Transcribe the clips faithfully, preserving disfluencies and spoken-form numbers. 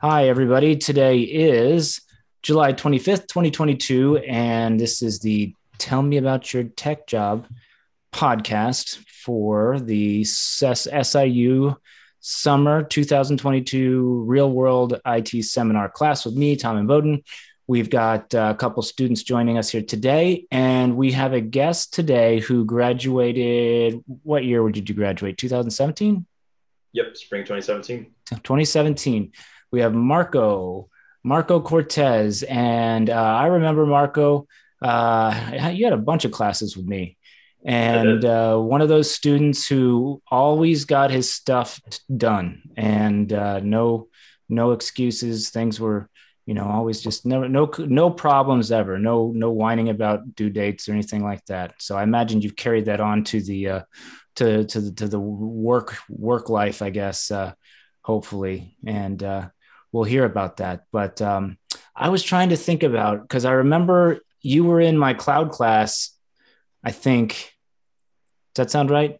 Hi, everybody. Today is July twenty-fifth, twenty twenty-two, and this is the Tell Me About Your Tech Job podcast for the S I U Summer twenty twenty-two Real World I T Seminar class with me, Tom and Bowden. We've got a couple students joining us here today, and we have a guest today who graduated. What year did you graduate? twenty seventeen? Yep, spring twenty seventeen. twenty seventeen. We have Marco, Marco Cortez. And uh, I remember Marco, uh, you had a bunch of classes with me. And uh, one of those students who always got his stuff done and uh, no, no excuses. Things were, you know, always just never, no, no problems ever. No, no whining about due dates or anything like that. So I imagine you've carried that on to the, uh, to, to the, to the work, work life, I guess, uh, hopefully. And uh, we'll hear about that. But um, I was trying to think about, because I remember you were in my cloud class, I think. Does that sound right?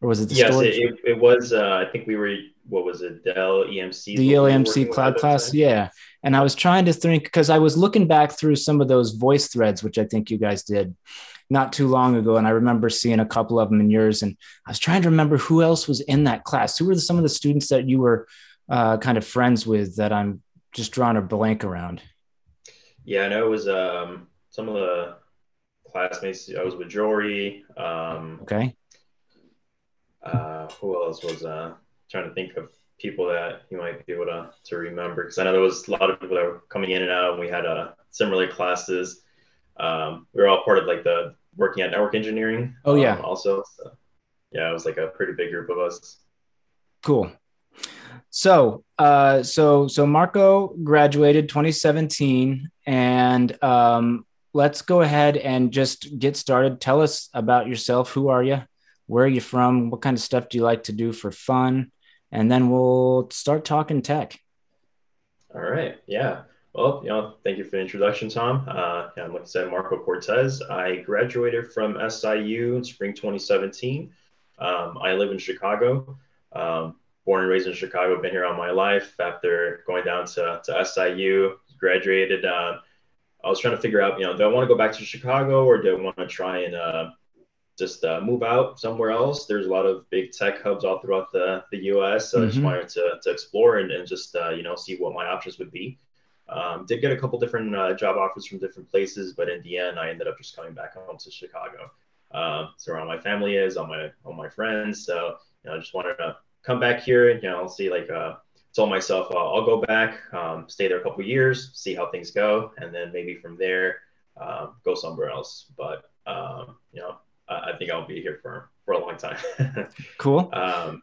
Or was it the yes, storage? Yes, it, it was. Uh, I think we were, what was it, Dell E M C? The E M C cloud class, yeah. And I was trying to think, because I was looking back through some of those voice threads, which I think you guys did not too long ago. And I remember seeing a couple of them in yours. And I was trying to remember who else was in that class. Who were the, some of the students that you were uh, kind of friends with that I'm just drawing a blank around? Yeah, I know it was um, some of the classmates. I was with Jory. Um, okay. Uh, who else was uh, trying to think of people that you might be able to, to remember? Because I know there was a lot of people that were coming in and out, and we had uh, similar classes. Um, we were all part of like the working at network engineering. Oh yeah. Um, also, so, yeah, it was like a pretty big group of us. Cool. So, uh, so, so Marco graduated twenty seventeen, and um, let's go ahead and just get started. Tell us about yourself. Who are you? Where are you from? What kind of stuff do you like to do for fun? And then we'll start talking tech. All right. Yeah. Well, you know, thank you for the introduction, Tom. Uh, and like I said, Marco Cortez. I graduated from S I U in spring twenty seventeen. Um, I live in Chicago, um, born and raised in Chicago, been here all my life. After going down to, to S I U, graduated, uh, I was trying to figure out, you know, do I want to go back to Chicago or do I want to try and uh, just uh, move out somewhere else? There's a lot of big tech hubs all throughout the, the U S, so mm-hmm. I just wanted to, to explore and, and just, uh, you know, see what my options would be. Um, did get a couple different uh, job offers from different places, but in the end, I ended up just coming back home to Chicago. Uh, so where all my family is, all my all my friends. So you know, I just wanted to come back here and you know see like uh, told myself uh, I'll go back, um, stay there a couple years, see how things go, and then maybe from there uh, go somewhere else. But um, you know, I, I think I'll be here for for a long time. Cool. Um,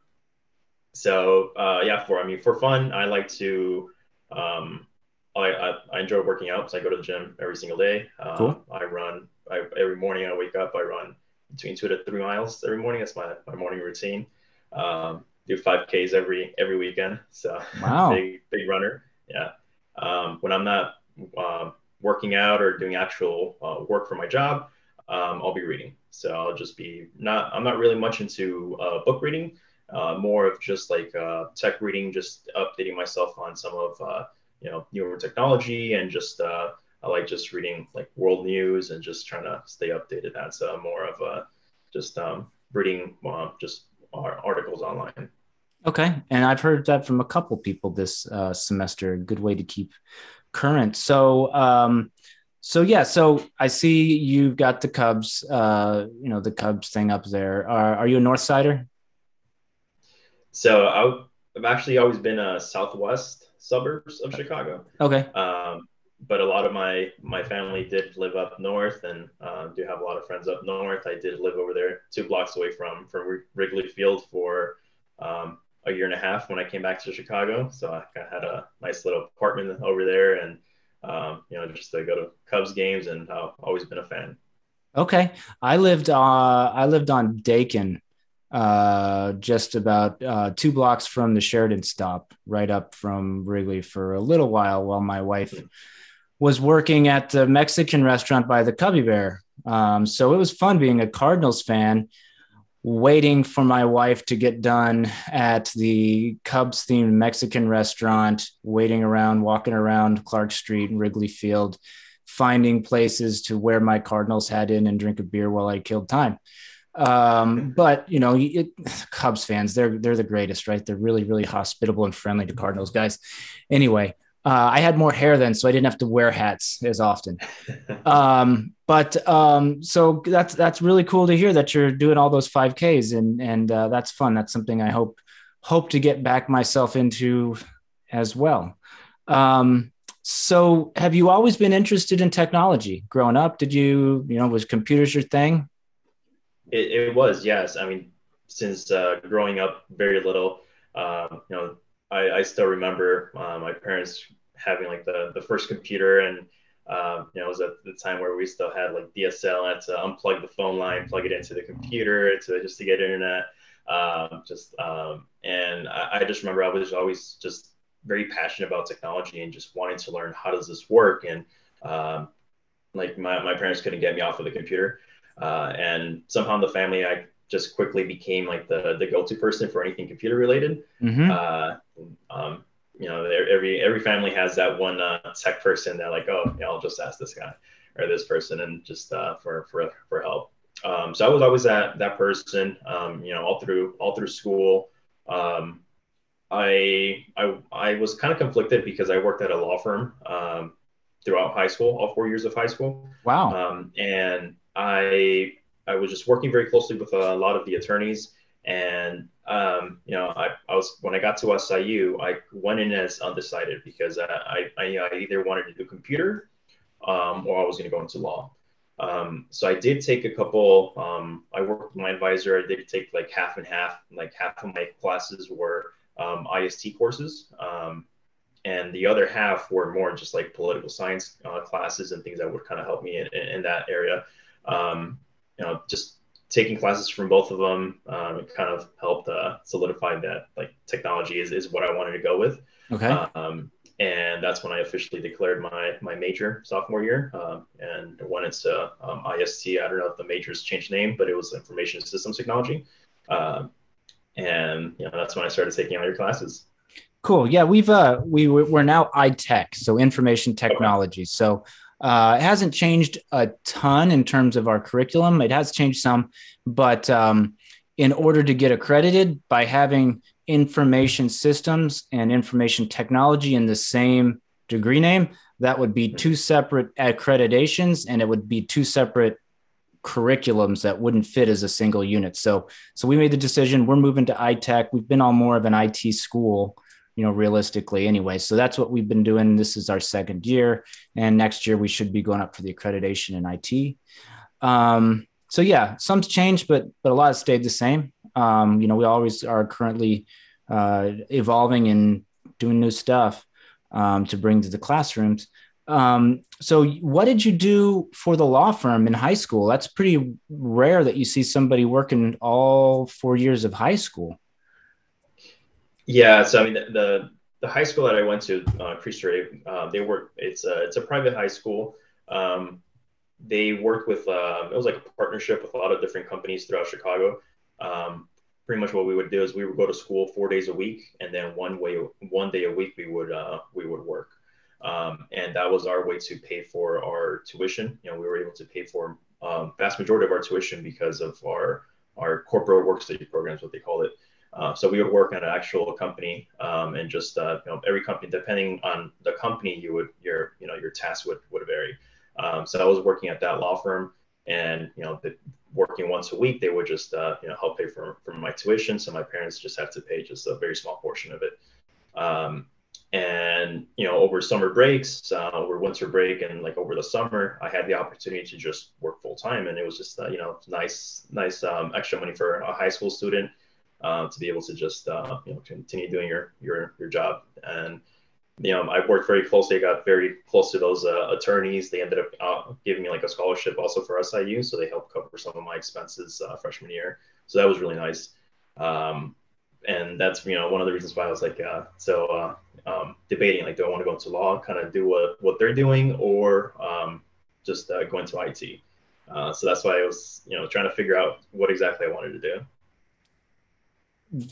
so uh, yeah, for I mean for fun, I like to. Um, I, I, I enjoy working out, so I go to the gym every single day. Um, cool. I run I, every morning. I wake up. I run between two to three miles every morning. That's my, my morning routine. Um, do five Ks every every weekend. So wow. big big runner. Yeah. Um, when I'm not uh, working out or doing actual uh, work for my job, um, I'll be reading. So I'll just be not. I'm not really much into uh, book reading. Uh, more of just like uh, tech reading, just updating myself on some of. Uh, you know, newer technology and just, uh, I like just reading like world news and just trying to stay updated. That's uh, more of a, just um, reading uh, just our articles online. Okay. And I've heard that from a couple people this uh, semester, good way to keep current. So, um, so yeah, so I see you've got the Cubs, uh, you know, the Cubs thing up there. Are, are you a North Sider? So I, I've actually always been a Southwest suburbs of Chicago. Okay. Um, but a lot of my, my family did live up north and uh, do have a lot of friends up north. I did live over there two blocks away from, from Wrigley Field for um, a year and a half when I came back to Chicago. So I had a nice little apartment over there and, um, you know, just to go to Cubs games and I've always been a fan. Okay. I lived, uh, I lived on Dakin, uh, just about, uh, two blocks from the Sheridan stop, right up from Wrigley for a little while, while my wife was working at the Mexican restaurant by the Cubby Bear. Um, so it was fun being a Cardinals fan waiting for my wife to get done at the Cubs themed Mexican restaurant, waiting around, walking around Clark Street and Wrigley Field, finding places to wear my Cardinals hat in and drink a beer while I killed time. Um, but you know, it, Cubs fans, they're, they're the greatest, right? They're really, really hospitable and friendly to Cardinals guys. Anyway, uh, I had more hair then, so I didn't have to wear hats as often. Um, But um, so that's that's really cool to hear that you're doing all those five Ks, and and uh, that's fun. That's something I hope hope to get back myself into as well. Um, so have you always been interested in technology growing up? Did you you know was computers your thing? It, it was, yes. I mean, since uh, growing up, very little. Uh, you know, I, I still remember uh, my parents having like the the first computer and. Uh, you know, it was at the time where we still had like D S L. I had to unplug the phone line, plug it into the computer to just to get internet. Um, just um, and I, I just remember I was always just very passionate about technology and just wanting to learn how does this work. And um, like my, my parents couldn't get me off of the computer, uh, and somehow in the family I just quickly became like the the go-to person for anything computer related. Mm-hmm. Uh, um, You know, every every family has that one uh, tech person that like, oh, yeah, I'll just ask this guy or this person and just uh, for for for help. Um, so I was always that that person. Um, you know, all through all through school, um, I I I was kind of conflicted because I worked at a law firm um, throughout high school, all four years of high school. Wow. Um, and I I was just working very closely with a lot of the attorneys. And, um, you know, I, I was, when I got to S I U, I went in as undecided because I, I, you know, I either wanted to do computer, um, or I was going to go into law. Um, so I did take a couple, um, I worked with my advisor. I did take like half and half, like half of my classes were, um, I S T courses. Um, and the other half were more just like political science uh, classes and things that would kind of help me in, in, in that area. Um, you know, just taking classes from both of them, um, it kind of helped uh, solidify that like technology is, is what I wanted to go with. Okay. Um, and that's when I officially declared my my major sophomore year, um, and went into um, I S T. I don't know if the major's changed name, but it was information systems technology. Um, and you know, that's when I started taking all your classes. Cool. Yeah, we've uh, we we're now I Tech, so information technology. Okay. So. Uh, it hasn't changed a ton in terms of our curriculum. It has changed some, but um, in order to get accredited by having information systems and information technology in the same degree name, that would be two separate accreditations and it would be two separate curriculums that wouldn't fit as a single unit. So, so we made the decision, we're moving to iTech. We've been on more of an I T school, you know, realistically anyway. So that's what we've been doing. This is our second year, and next year we should be going up for the accreditation in I T. Um, so yeah, some's changed, but, but a lot stayed the same. Um, you know, we always are currently uh, evolving and doing new stuff um, to bring to the classrooms. Um, so what did you do for the law firm in high school? That's pretty rare that you see somebody working all four years of high school. Yeah, so I mean the, the the high school that I went to, uh, Cristo Raven, uh, they work. It's a it's a private high school. Um, they worked with uh, it was like a partnership with a lot of different companies throughout Chicago. Um, pretty much what we would do is we would go to school four days a week, and then one way one day a week we would uh, we would work, um, and that was our way to pay for our tuition. You know, we were able to pay for um, vast majority of our tuition because of our our corporate work study programs, what they call it. Uh, so we would work at an actual company, um, and just uh, you know, every company, depending on the company, you would your you know your tasks would would vary. Um, so I was working at that law firm, and you know, the, working once a week, they would just uh, you know help pay for for my tuition. So my parents just had to pay just a very small portion of it. Um, and you know, over summer breaks, uh, over winter break, and like over the summer, I had the opportunity to just work full time, and it was just uh, you know nice nice um, extra money for a high school student. Uh, to be able to just uh, you know continue doing your your your job, and you know I worked very closely. I got very close to those uh, attorneys. They ended up uh, giving me like a scholarship also for S I U, so they helped cover some of my expenses uh, freshman year. So that was really nice, um, and that's you know one of the reasons why I was like uh, so uh, um, debating like do I want to go into law, kind of do what what they're doing, or um, just uh, go into I T. Uh, so that's why I was, you know, trying to figure out what exactly I wanted to do.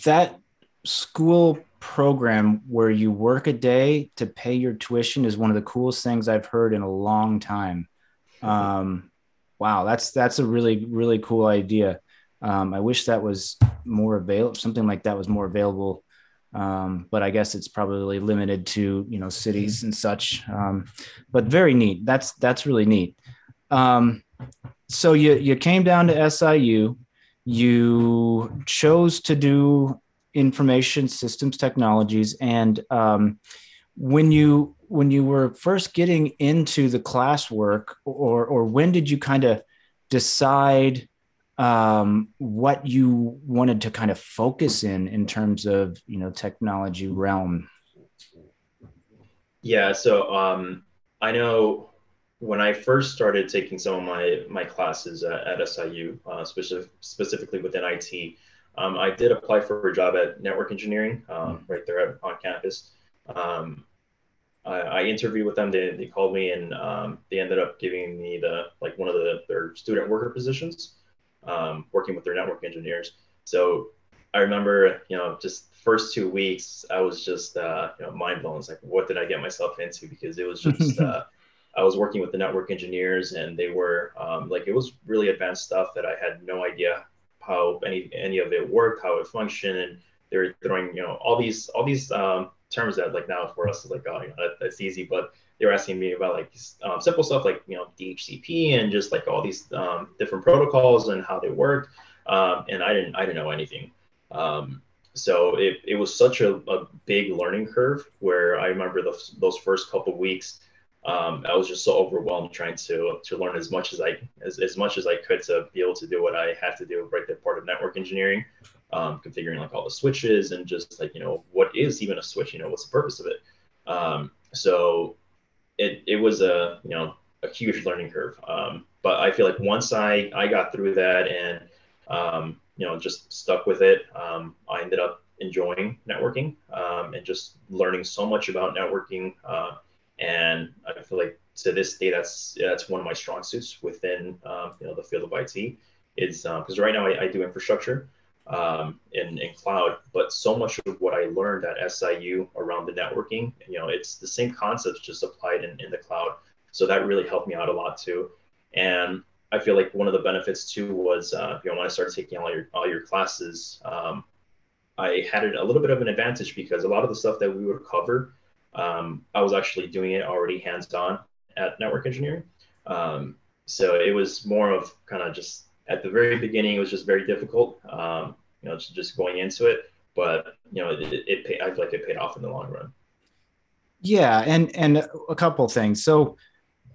That school program where you work a day to pay your tuition is one of the coolest things I've heard in a long time. Um, wow, that's that's a really, really cool idea. Um, I wish that was more available, something like that was more available. Um, but I guess it's probably limited to, you know, cities and such. Um, but very neat. That's that's really neat. Um, so you you came down to S I U. You chose to do information systems technologies, and um, when you when you were first getting into the classwork, or or when did you kind of decide um, what you wanted to kind of focus in in terms of, you know, technology realm? Yeah, so um, I know when I first started taking some of my my classes at, at S I U, uh, specific, specifically within I T. Um, I did apply for a job at network engineering, um, right there at, on campus. Um, I, I interviewed with them. They, they called me, and um, they ended up giving me the like one of the, their student worker positions, um, working with their network engineers. So I remember, you know, just first two weeks, I was just uh, you know, mind blown. It's like, what did I get myself into? Because it was just uh, I was working with the network engineers, and they were um, like, it was really advanced stuff that I had no idea how any any of it worked, how it functioned, and they're throwing, you know, all these all these um, terms that like now for us is like, oh, you know, that, that's easy, but they were asking me about like um, simple stuff like, you know, D H C P and just like all these um, different protocols and how they work, um, and I didn't I didn't know anything. Um, so it it was such a, a big learning curve where I remember the, those first couple of weeks. Um, I was just so overwhelmed trying to to learn as much as I as, as much as I could to be able to do what I had to do, right? That part of network engineering, um, configuring like all the switches and just like, you know, what is even a switch? You know, what's the purpose of it? Um, so it it was a you know a huge learning curve. Um, but I feel like once I I got through that and um, you know just stuck with it, um, I ended up enjoying networking um, and just learning so much about networking. Uh, And I feel like to this day, that's that's one of my strong suits within um, you know the field of I T. It's because um, right now I, I do infrastructure um, and, and cloud, but so much of what I learned at S I U around the networking, you know, it's the same concepts just applied in, in the cloud. So that really helped me out a lot too. And I feel like one of the benefits too was uh, you know when I started taking all your all your classes, um, I had a little bit of an advantage because a lot of the stuff that we would cover. Um, I was actually doing it already hands-on at network engineering. Um, so it was more of kind of just at the very beginning, it was just very difficult, um, you know, just going into it. But, you know, it, it paid, I feel like it paid off in the long run. Yeah. And, and a couple of things. So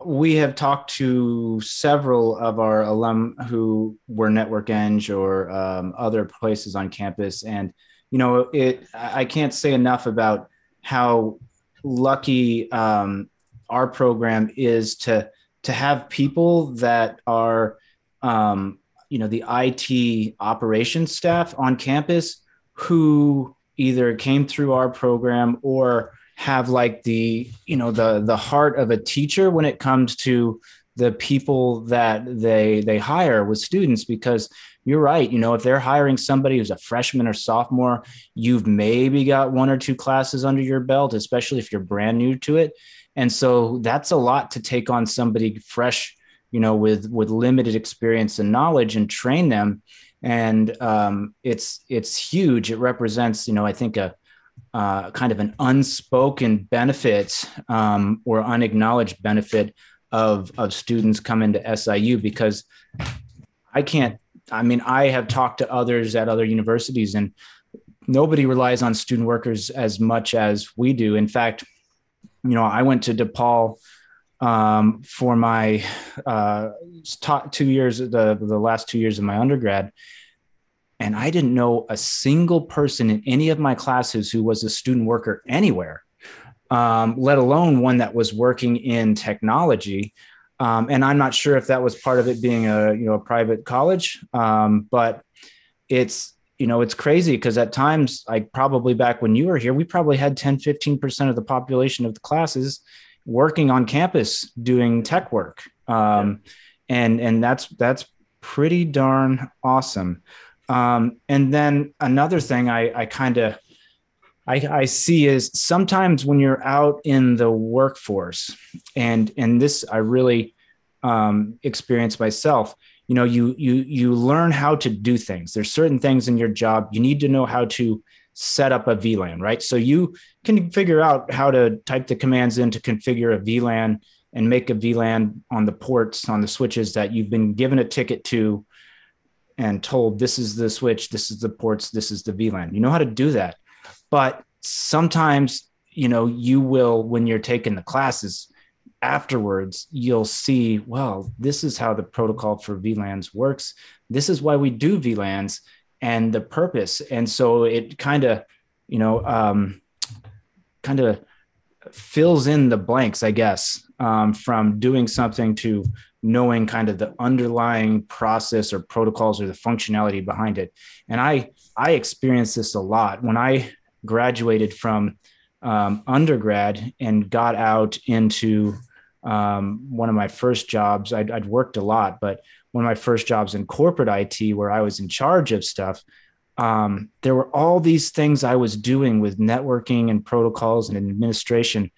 we have talked to several of our alum who were network eng or um, other places on campus. And, you know, it, I can't say enough about how lucky um, our program is to to have people that are, um, you know, the I T operations staff on campus who either came through our program or have like the, you know, the the heart of a teacher when it comes to the people that they they hire with students. Because you're right, you know, if they're hiring somebody who's a freshman or sophomore, you've maybe got one or two classes under your belt, especially if you're brand new to it. And so that's a lot to take on somebody fresh, you know, with with limited experience and knowledge, and train them. And um, it's it's huge. It represents, you know, I think a uh, kind of an unspoken benefit um, or unacknowledged benefit of of students coming to S I U, because I can't. I mean, I have talked to others at other universities, and nobody relies on student workers as much as we do. In fact, you know, I went to DePaul um, for my uh, taught two years, the, the last two years of my undergrad, and I didn't know a single person in any of my classes who was a student worker anywhere, um, let alone one that was working in technology. Um, and I'm not sure if that was part of it being a, you know, a private college, um, but it's, you know, it's crazy because at times, like probably back when you were here, we probably had ten, fifteen percent of the population of the classes working on campus doing tech work. Um, And and that's that's pretty darn awesome. Um, and then another thing I, I kind of I, I see is sometimes when you're out in the workforce, and and this I really um, experienced myself. You know, you you you learn how to do things. There's certain things in your job you need to know how to set up a V LAN, right? So you can figure out how to type the commands in to configure a V LAN and make a V LAN on the ports, on the switches that you've been given a ticket to and told, this is the switch, this is the ports, this is the V LAN. You know how to do that. But sometimes, you know, you will, when you're taking the classes afterwards, you'll see, well, this is how the protocol for V LANs works. This is why we do V LANs and the purpose. And so it kind of, you know, um, kind of fills in the blanks, I guess, um, from doing something to knowing kind of the underlying process or protocols or the functionality behind it. And I, I experienced this a lot when I graduated from um, undergrad and got out into um, one of my first jobs. I'd, I'd worked a lot, but one of my first jobs in corporate I T, where I was in charge of stuff, um, there were all these things I was doing with networking and protocols and administration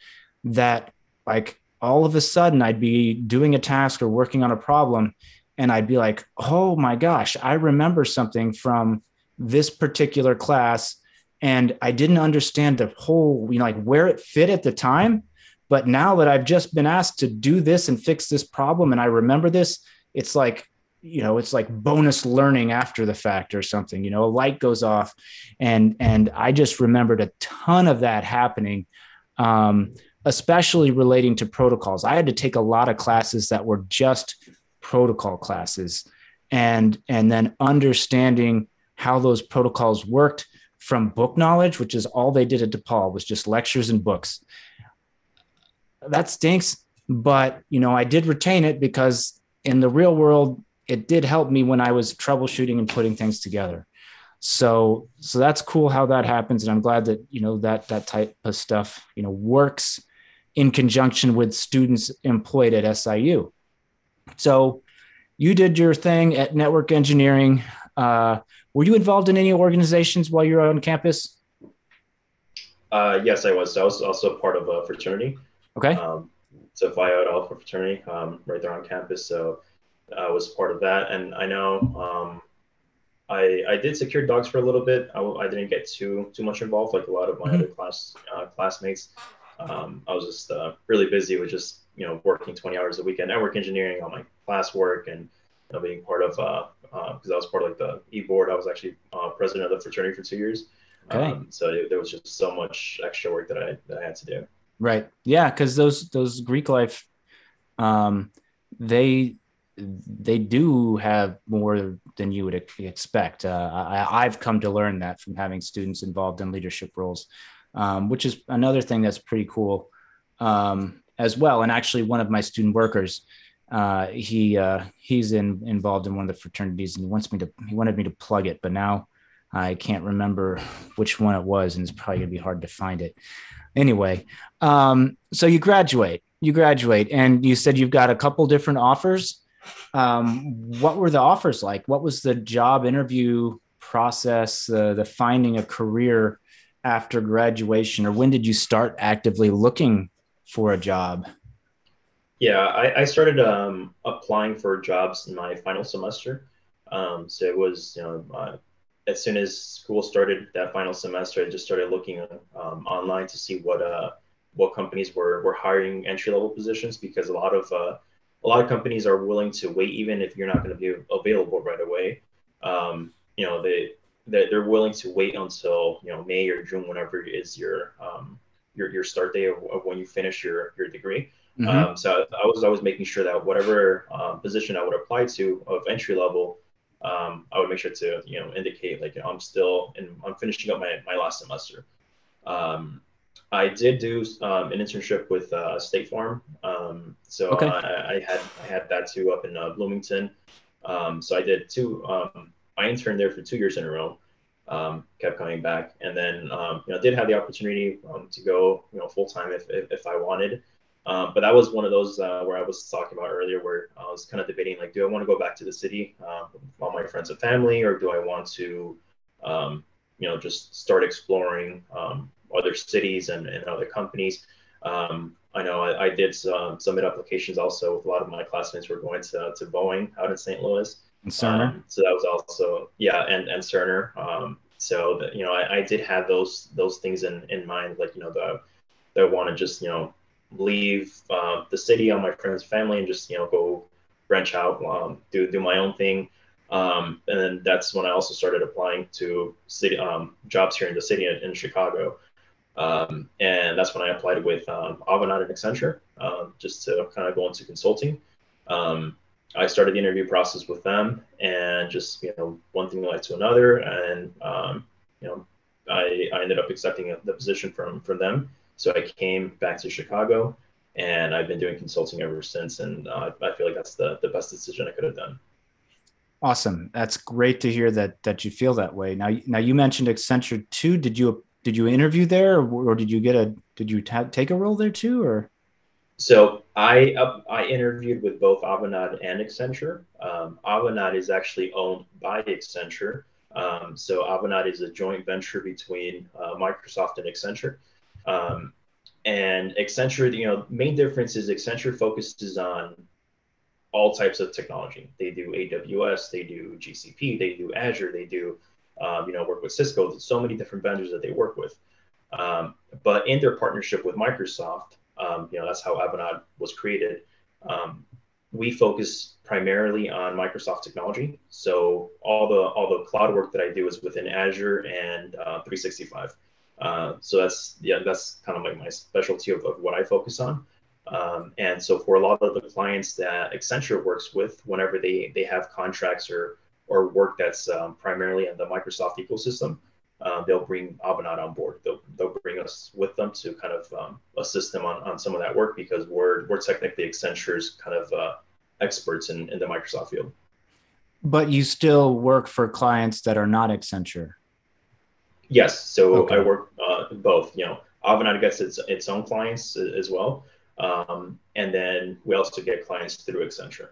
that, like, all of a sudden I'd be doing a task or working on a problem, and I'd be like, oh my gosh, I remember something from this particular class, and I didn't understand the whole, you know, like where it fit at the time. But now that I've just been asked to do this and fix this problem, and I remember this, it's like, you know, it's like bonus learning after the fact or something. You know, a light goes off, and and I just remembered a ton of that happening. Um, especially relating to protocols. I had to take a lot of classes that were just protocol classes, and, and then understanding how those protocols worked from book knowledge, which is all they did at DePaul, was just lectures and books. That stinks, but, you know, I did retain it because in the real world, it did help me when I was troubleshooting and putting things together. So, so that's cool how that happens. And I'm glad that, you know, that, that type of stuff, you know, works in conjunction with students employed at S I U. So you did your thing at network engineering. Uh, were you involved in any organizations while you were on campus? Uh, yes, I was. I was also part of a fraternity. Okay. Um, so Phi Alpha fraternity, um, right there on campus. So I was part of that. And I know um, I, I did secure docs for a little bit. I, I didn't get too too much involved like a lot of my mm-hmm. other class uh, classmates. Um, I was just uh, really busy with just, you know, working twenty hours a week at network engineering on my classwork, and you know, being part of, because uh, uh, I was part of like the e-board. I was actually uh, president of the fraternity for two years. Okay. Um, so it, there was just so much extra work that I, that I had to do. Right. Yeah. Cause those, those Greek life, um, they, they do have more than you would expect. Uh, I, I've come to learn that from having students involved in leadership roles. Um, which is another thing that's pretty cool um, as well. And actually, one of my student workers, uh, he uh, he's in, involved in one of the fraternities, and he wants me to he wanted me to plug it, but now I can't remember which one it was, and it's probably gonna be hard to find it. Anyway, um, so you graduate, you graduate, and you said you've got a couple different offers. Um, what were the offers like? What was the job interview process? Uh, the finding a career after graduation, or when did you start actively looking for a job? Yeah, I, I started um, applying for jobs in my final semester. Um, so it was, you know, uh, as soon as school started that final semester, I just started looking um, online to see what uh, what companies were were hiring entry level positions, because a lot of uh, a lot of companies are willing to wait even if you're not going to be available right away. Um, you know, they. They're willing to wait until, you know, May or June, whenever it is your um, your your start date of, of when you finish your your degree. Mm-hmm. Um, so I was always making sure that whatever uh, position I would apply to of entry level, um, I would make sure to, you know, indicate like, you know, I'm still in, I'm finishing up my, my last semester. Um, I did do um, an internship with uh, State Farm, um, so okay. I, I had I had that too up in uh, Bloomington. Um, so I did two. Um, I interned there for two years in a row, um, kept coming back, and then um, you know, did have the opportunity um, to go, you know, full time if, if if I wanted, Um, but that was one of those uh, where I was talking about earlier, where I was kind of debating, like, do I want to go back to the city uh, with all my friends and family, or do I want to, um, you know, just start exploring um, other cities and, and other companies? Um, I know I, I did some, some applications also with a lot of my classmates were going to, to Boeing out in Saint Louis. And Cerner. Um, so that was also, yeah, and, and Cerner. Um, so, the, you know, I, I did have those those things in, in mind, like, you know, the, that I want to just, you know, leave uh, the city on my friend's family and just, you know, go branch out, um, do do my own thing. Um, and then that's when I also started applying to city um, jobs here in the city in, in Chicago. Um, and that's when I applied with um, Avanade and Accenture, um, just to kind of go into consulting. Um, I started the interview process with them, and just, you know, one thing led to another. And, um, you know, I, I ended up accepting the position from, from them. So I came back to Chicago, and I've been doing consulting ever since. And uh, I feel like that's the, the best decision I could have done. Awesome. That's great to hear that, that you feel that way. Now, now you mentioned Accenture too. Did you, did you interview there, or, or did you get a, did you t- take a role there too, or? So I uh, I interviewed with both Avanade and Accenture. Um, Avanade is actually owned by Accenture. Um, so Avanade is a joint venture between uh, Microsoft and Accenture. Um, and Accenture, you know, main difference is Accenture focuses on all types of technology. They do A W S, they do G C P, they do Azure, they do, um, you know, work with Cisco. There's so many different vendors that they work with. Um, but in their partnership with Microsoft, Um, you know, that's how Avanade was created. Um, we focus primarily on Microsoft technology. So all the all the cloud work that I do is within Azure and uh, three sixty-five. Uh, so that's, yeah, that's kind of like my specialty of, of what I focus on. Um, and so for a lot of the clients that Accenture works with, whenever they, they have contracts or or work that's um, primarily in the Microsoft ecosystem, Uh, they'll bring Avanade on board. They'll they'll bring us with them to kind of um, assist them on, on some of that work, because we're we're technically Accenture's kind of uh, experts in, in the Microsoft field. But you still work for clients that are not Accenture. Yes, so okay. I work uh, both. You know, Avanade gets its its own clients as well, um, and then we also get clients through Accenture.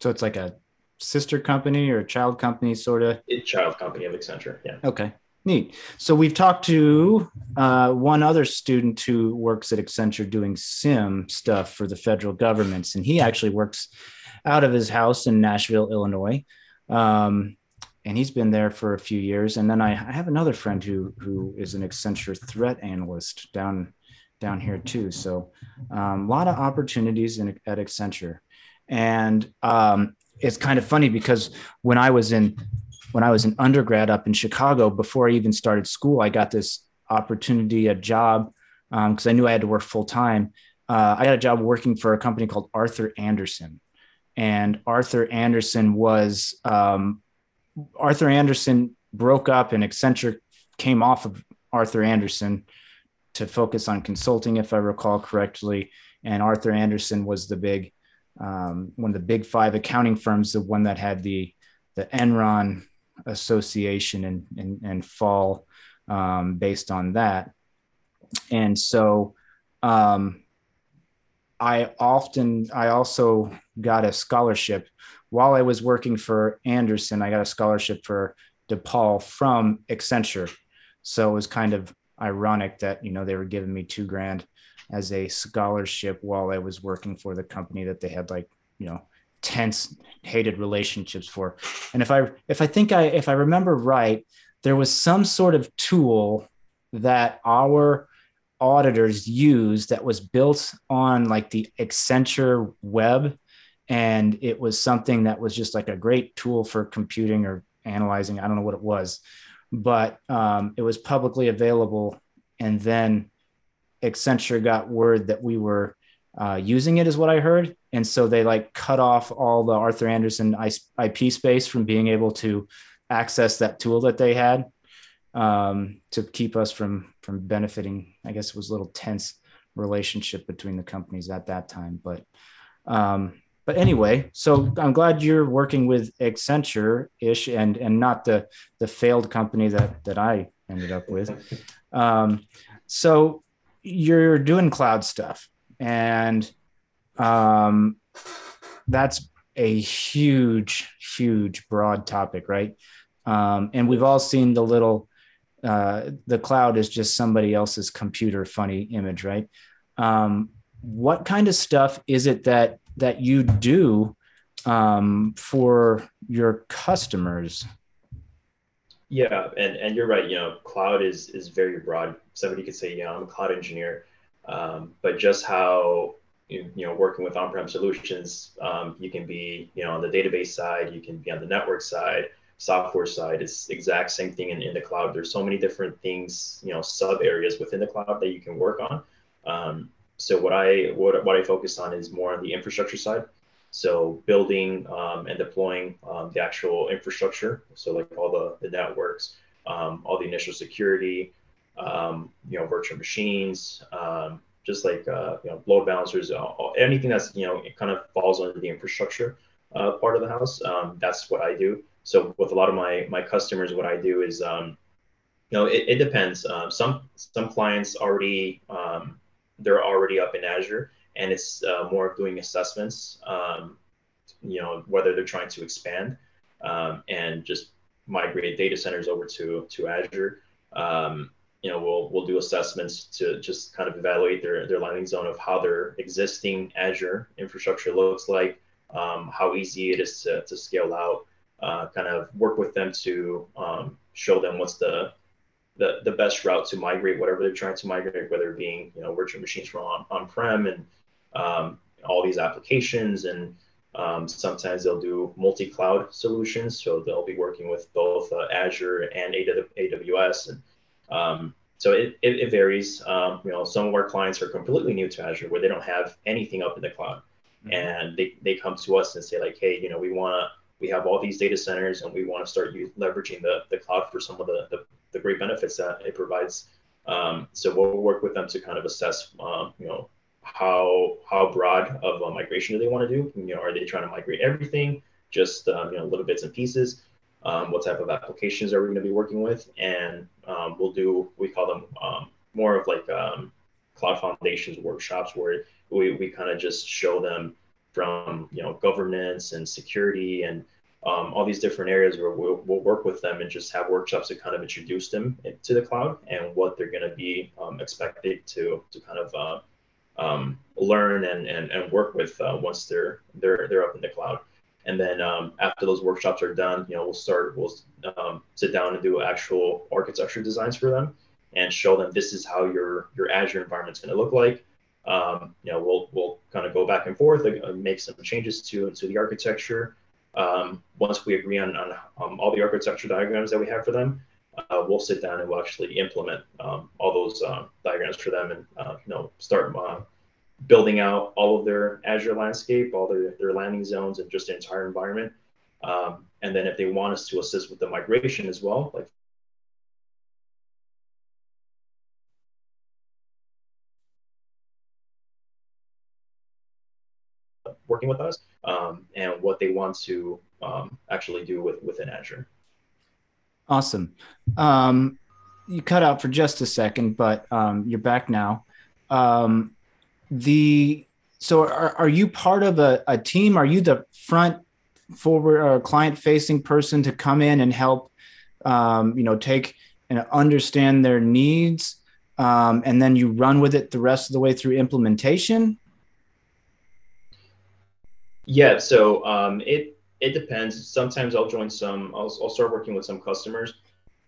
So it's like a sister company or a child company, sort of. A child company of Accenture. Yeah. Okay. Neat. So we've talked to uh, one other student who works at Accenture doing SIM stuff for the federal governments, and he actually works out of his house in Nashville, Illinois, um, and he's been there for a few years. And then I, I have another friend who who is an Accenture threat analyst down down here too. So um, a lot of opportunities in, at Accenture, and um, it's kind of funny because when I was in When I was an undergrad up in Chicago, before I even started school, I got this opportunity, a job, because um, I knew I had to work full time. Uh, I got a job working for a company called Arthur Anderson. And Arthur Anderson was, um, Arthur Anderson broke up, and Accenture came off of Arthur Anderson to focus on consulting, if I recall correctly. And Arthur Anderson was the big, um, one of the big five accounting firms, the one that had the the Enron association and, and, and fall um, based on that. And so um, I often, I also got a scholarship while I was working for Anderson. I got a scholarship for DePaul from Accenture. So it was kind of ironic that, you know, they were giving me two grand as a scholarship while I was working for the company that they had, like, you know, tense, hated relationships for. And if I, if I think I, if I remember right, there was some sort of tool that our auditors used that was built on like the Accenture web. And it was something that was just like a great tool for computing or analyzing. I don't know what it was, but um, it was publicly available. And then Accenture got word that we were Uh, using it, is what I heard. And so they like cut off all the Arthur Anderson I P space from being able to access that tool that they had um, to keep us from, from benefiting. I guess it was a little tense relationship between the companies at that time. But um, but anyway, so I'm glad you're working with Accenture-ish and and not the the failed company that that I ended up with. Um, so you're doing cloud stuff. And um, that's a huge, huge broad topic, right? Um, and we've all seen the little, uh, the cloud is just somebody else's computer, funny image, right? Um, what kind of stuff is it that that you do um, for your customers? Yeah, and, and you're right, you know, cloud is is very broad. Somebody could say, yeah, I'm a cloud engineer, um, but just how, you know, working with on-prem solutions, um, you can be, you know, on the database side, you can be on the network side, software side, it's the exact same thing in, in the cloud. There's so many different things, you know, sub areas within the cloud that you can work on. Um, so what I what, what I focus on is more on the infrastructure side. So building um, and deploying um, the actual infrastructure. So like all the, the networks, um, all the initial security, um, you know, virtual machines, um, just like, uh, you know, load balancers, all, anything that's, you know, it kind of falls under the infrastructure uh, part of the house. Um, that's what I do. So with a lot of my, my customers, what I do is, um, you know, it, it depends. Um, some, some clients already, um, they're already up in Azure, and it's uh, more of doing assessments, um, you know, whether they're trying to expand um, and just migrate data centers over to, to Azure. Um, you know, we'll we'll do assessments to just kind of evaluate their, their landing zone of how their existing Azure infrastructure looks like, um, how easy it is to, to scale out, uh, kind of work with them to um, show them what's the, the the best route to migrate, whatever they're trying to migrate, whether it being, you know, virtual machines from on, on-prem and um, all these applications. And um, sometimes they'll do multi-cloud solutions. So they'll be working with both uh, Azure and A W S. And, Um, so it, it, it varies. Um, you know, some of our clients are completely new to Azure where they don't have anything up in the cloud. Mm-hmm. And they, they come to us and say like, hey, you know, we want to, we have all these data centers and we want to start use, leveraging the, the cloud for some of the, the, the great benefits that it provides. Um, so we'll work with them to kind of assess, um, you know, how, how broad of a migration do they want to do? You know, are they trying to migrate everything? Just, um, you know, little bits and pieces. Um, what type of applications are we going to be working with? And um, we'll do, we call them um, more of like um, Cloud Foundations workshops where we, we kind of just show them from, you know, governance and security and um, all these different areas where we'll, we'll work with them and just have workshops to kind of introduce them to the cloud and what they're going to be um, expected to to kind of uh, um, learn and, and, and work with uh, once they're, they're, they're up in the cloud. And then um, after those workshops are done, you know, we'll start, we'll um, sit down and do actual architecture designs for them and show them this is how your your Azure environment's going to look like. Um, you know, we'll we'll kind of go back and forth and make some changes to, to the architecture. Um, once we agree on, on um, all the architecture diagrams that we have for them, uh, we'll sit down and we'll actually implement um, all those um, diagrams for them and, uh, you know, start uh, building out all of their Azure landscape, all their, their landing zones, and just the entire environment. Um, and then if they want us to assist with the migration as well, like working with us um, and what they want to um, actually do with, within Azure. Awesome. Um, you cut out for just a second, but um, you're back now. Um, The so are, are you part of a, a team? Are you the front forward or client facing person to come in and help, um, you know, take and understand their needs um, and then you run with it the rest of the way through implementation? Yeah, so um, it it depends. Sometimes I'll join some, I'll, I'll start working with some customers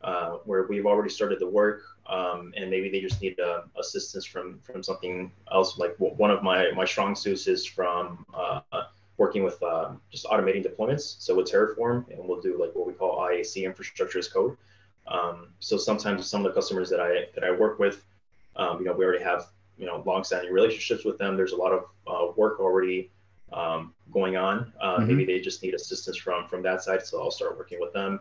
uh, where we've already started the work. Um, and maybe they just need uh, assistance from, from something else. Like one of my, my strong suits is from uh, working with uh, just automating deployments. So with Terraform, and we'll do like what we call I A C, infrastructure as code. Um, so sometimes some of the customers that I that I work with, um, you know, we already have, you know, long-standing relationships with them. There's a lot of uh, work already um, going on. Uh, mm-hmm. Maybe they just need assistance from from that side. So I'll start working with them.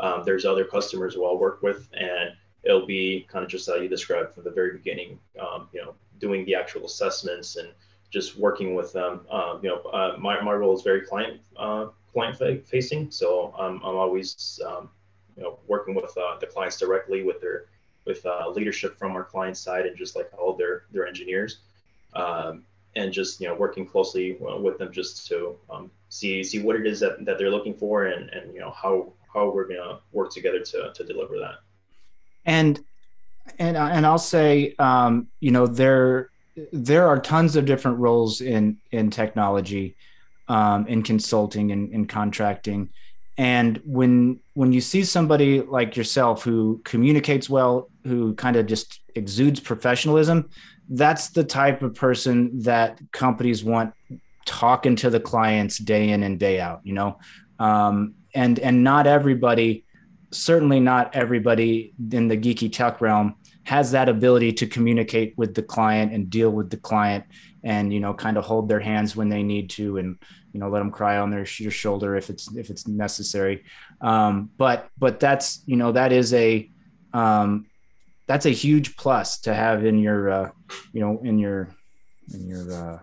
Um, there's other customers who I'll work with and it'll be kind of just how you described from the very beginning, um, you know, doing the actual assessments and just working with them. Um, you know, uh, my, my role is very client uh, client facing, so I'm I'm always um, you know, working with uh, the clients directly with their with uh, leadership from our client side and just like all their their engineers. Um, and just, you know, working closely with them just to um, see see what it is that, that they're looking for, and, and you know, how how we're gonna work together to to deliver that. And and and I'll say, um, you know, there there are tons of different roles in in technology, um, in consulting and in contracting. And when when you see somebody like yourself who communicates well, who kind of just exudes professionalism, that's the type of person that companies want talking to the clients day in and day out, you know, um, and and not everybody, certainly not everybody in the geeky tech realm has that ability to communicate with the client and deal with the client and, you know, kind of hold their hands when they need to, and, you know, let them cry on their your shoulder if it's, if it's necessary. Um, but, but that's, you know, that is a, um, that's a huge plus to have in your, uh, you know, in your, in your uh,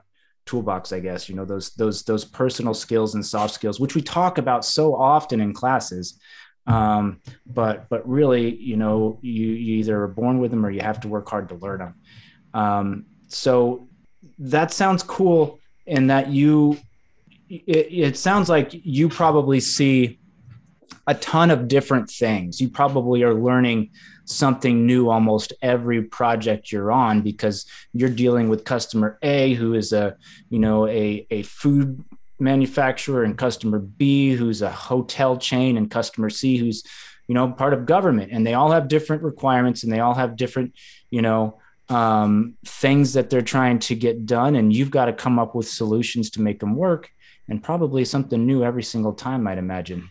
toolbox, I guess, you know, those, those, those personal skills and soft skills, which we talk about so often in classes. Um, but, but really, you know, you, you either are born with them or you have to work hard to learn them. Um, so that sounds cool in that you, It, it sounds like you probably see a ton of different things. You probably are learning something new almost every project you're on, because you're dealing with customer A, who is a, you know, a, a food manufacturer, and customer B, who's a hotel chain, and customer C, who's, you know, part of government. And they all have different requirements, and they all have different, you know, um, things that they're trying to get done. And you've got to come up with solutions to make them work. And probably something new every single time, I'd imagine.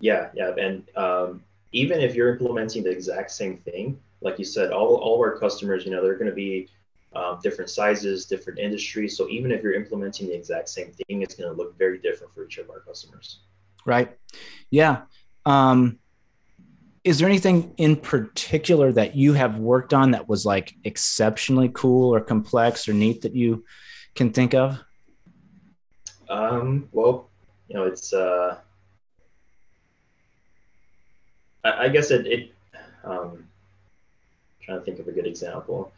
Yeah, yeah. And um, even if you're implementing the exact same thing, like you said, all, all of our customers, you know, they're going to be uh, different sizes, different industries. So even if you're implementing the exact same thing, it's going to look very different for each of our customers. Right. Yeah. Um, is there anything in particular that you have worked on that was like exceptionally cool or complex or neat that you can think of? Um, well, you know, it's, uh, I, I guess it, it, um, I'm trying to think of a good example.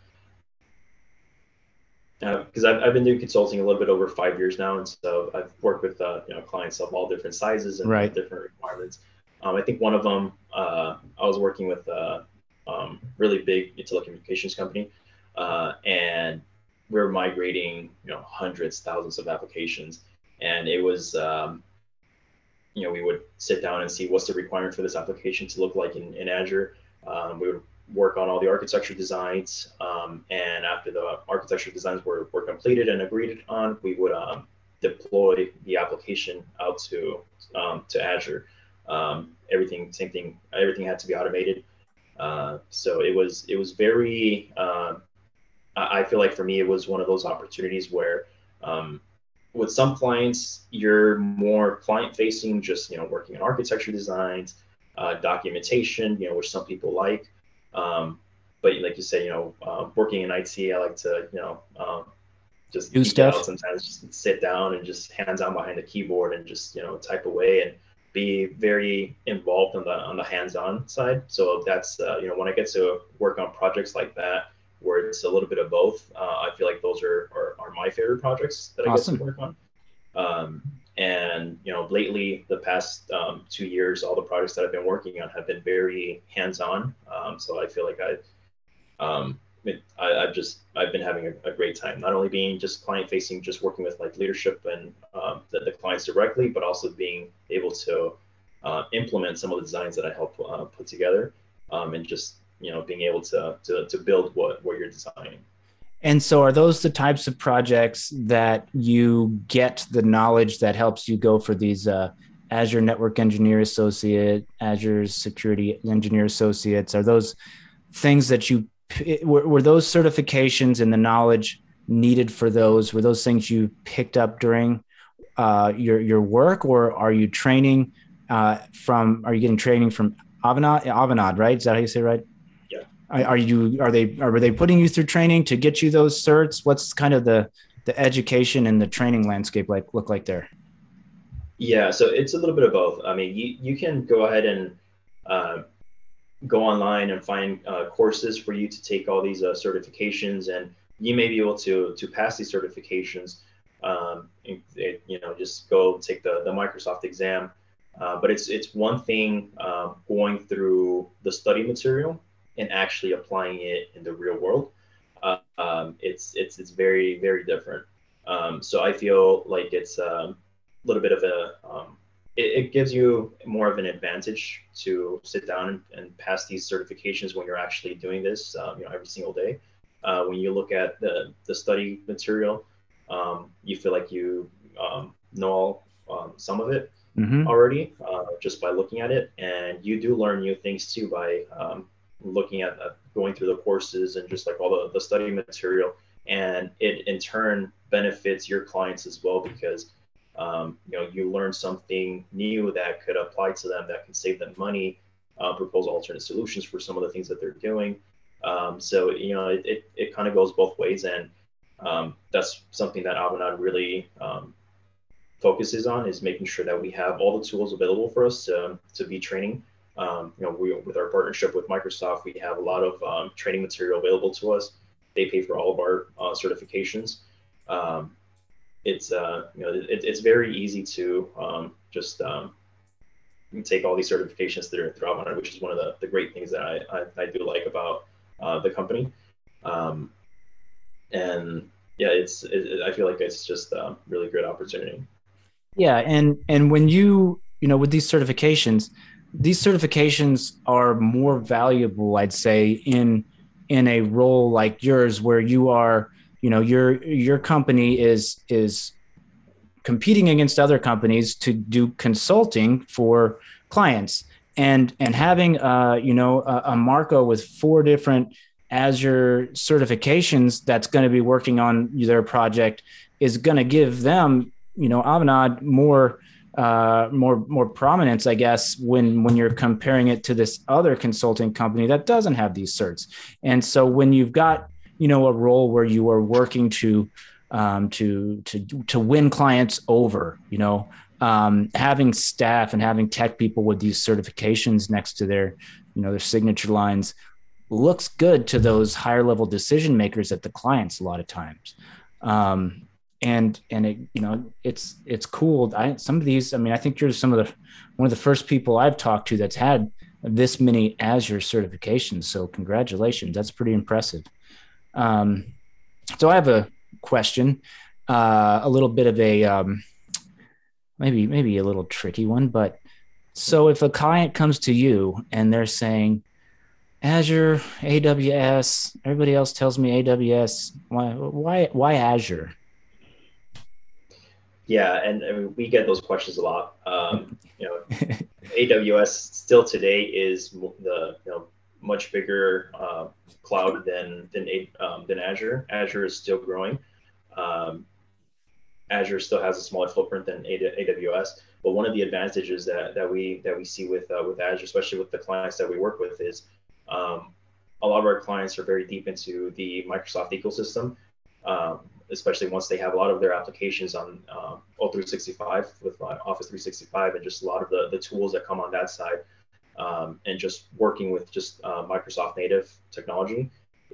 Uh, cause I've, I've been doing consulting a little bit over five years now. And so I've worked with, uh, you know, clients of all different sizes and right. different requirements. Um, I think one of them, uh, I was working with, a um, really big telecommunications company, uh, and we're migrating, you know, hundreds, thousands of applications. And it was, um, you know, we would sit down and see what's the requirement for this application to look like in, in Azure. Um, we would work on all the architecture designs. Um, and after the architecture designs were, were completed and agreed on, we would um, deploy the application out to um, to Azure. Um, everything, same thing, everything had to be automated. Uh, so it was, it was very, uh, I feel like for me, it was one of those opportunities where um, with some clients, you're more client facing, just, you know, working on architecture designs, uh, documentation, you know, which some people like. Um, but like you say, you know, uh, working in I T, I like to, you know, um, just do stuff. Sometimes just sit down and just hands on behind the keyboard and just, you know, type away and be very involved on the, on the hands-on side. So that's, uh, you know, when I get to work on projects like that, where it's a little bit of both. Uh, I feel like those are, are, are my favorite projects that I awesome. get to work on. Um, and, you know, lately, the past um, two years, all the projects that I've been working on have been very hands-on. Um, so I feel like I, um, it, I, I've just, I've been having a, a great time, not only being just client-facing, just working with like leadership and um, the, the clients directly, but also being able to uh, implement some of the designs that I helped uh, put together um, and just, you know, being able to, to, to build what, what you're designing. And so are those the types of projects that you get the knowledge that helps you go for these uh, Azure Network Engineer Associate, Azure Security Engineer Associates? Are those things that you, were, were those certifications and the knowledge needed for those, were those things you picked up during uh, your, your work, or are you training uh, from, are you getting training from Avanade, Avanade, right? Is that how you say it, right? Are you, are they, are they putting you through training to get you those certs? What's kind of the, the education and the training landscape like look like there? Yeah. So it's a little bit of both. I mean, you, you can go ahead and uh, go online and find uh, courses for you to take all these uh, certifications. And you may be able to to pass these certifications. Um, and, and, you know, just go take the the Microsoft exam. Uh, but it's it's one thing uh, going through the study material and actually applying it in the real world. Uh, um, it's it's it's very very different. Um, so I feel like it's a little bit of a um, it, it gives you more of an advantage to sit down and, and pass these certifications when you're actually doing this, um, you know, every single day. Uh, when you look at the the study material, um, you feel like you um, know um, some of it. Mm-hmm. Already, uh, just by looking at it, and you do learn new things too by um, looking at uh, going through the courses and just like all the, the study material, and it in turn benefits your clients as well, because um, you know, you learn something new that could apply to them, that can save them money, uh, propose alternate solutions for some of the things that they're doing. Um, so you know, it it, it kind of goes both ways, and um, that's something that Avanade really Um, focuses on, is making sure that we have all the tools available for us to, to be training. Um, you know, we, with our partnership with Microsoft, we have a lot of um, training material available to us. They pay for all of our uh, certifications. Um, it's, uh, you know, it, it's very easy to um, just um, take all these certifications through Avanade, which is one of the, the great things that I, I, I do like about uh, the company. Um, and yeah, it's, it, I feel like it's just a really great opportunity. Yeah, and and when you, you know, with these certifications, these certifications are more valuable, I'd say, in in a role like yours, where you are, you know, your your company is is competing against other companies to do consulting for clients, and and having uh you know a, a Marco with four different Azure certifications that's going to be working on their project is going to give them, you know, Avanade more, uh, more, more prominence, I guess, when, when you're comparing it to this other consulting company that doesn't have these certs. And so when you've got, you know, a role where you are working to, um, to, to, to win clients over, you know, um, having staff and having tech people with these certifications next to their, you know, their signature lines looks good to those higher level decision makers at the clients a lot of times. Um, And, and it, you know, it's, it's cool. I, some of these, I mean, I think you're some of the, one of the first people I've talked to that's had this many Azure certifications. So congratulations. That's pretty impressive. Um, so I have a question, uh, a little bit of a, um, maybe, maybe a little tricky one, but so if a client comes to you and they're saying, Azure, A W S, everybody else tells me A W S, why, why, why Azure? Yeah, and I mean, we get those questions a lot. Um, you know, A W S still today is the you know much bigger uh, cloud than than um, than Azure. Azure is still growing. Um, Azure still has a smaller footprint than A W S. But one of the advantages that that we that we see with uh, with Azure, especially with the clients that we work with, is um, a lot of our clients are very deep into the Microsoft ecosystem. Um, especially once they have a lot of their applications on um, O three sixty-five with Office three sixty-five and just a lot of the, the tools that come on that side, um, and just working with just uh, Microsoft native technology,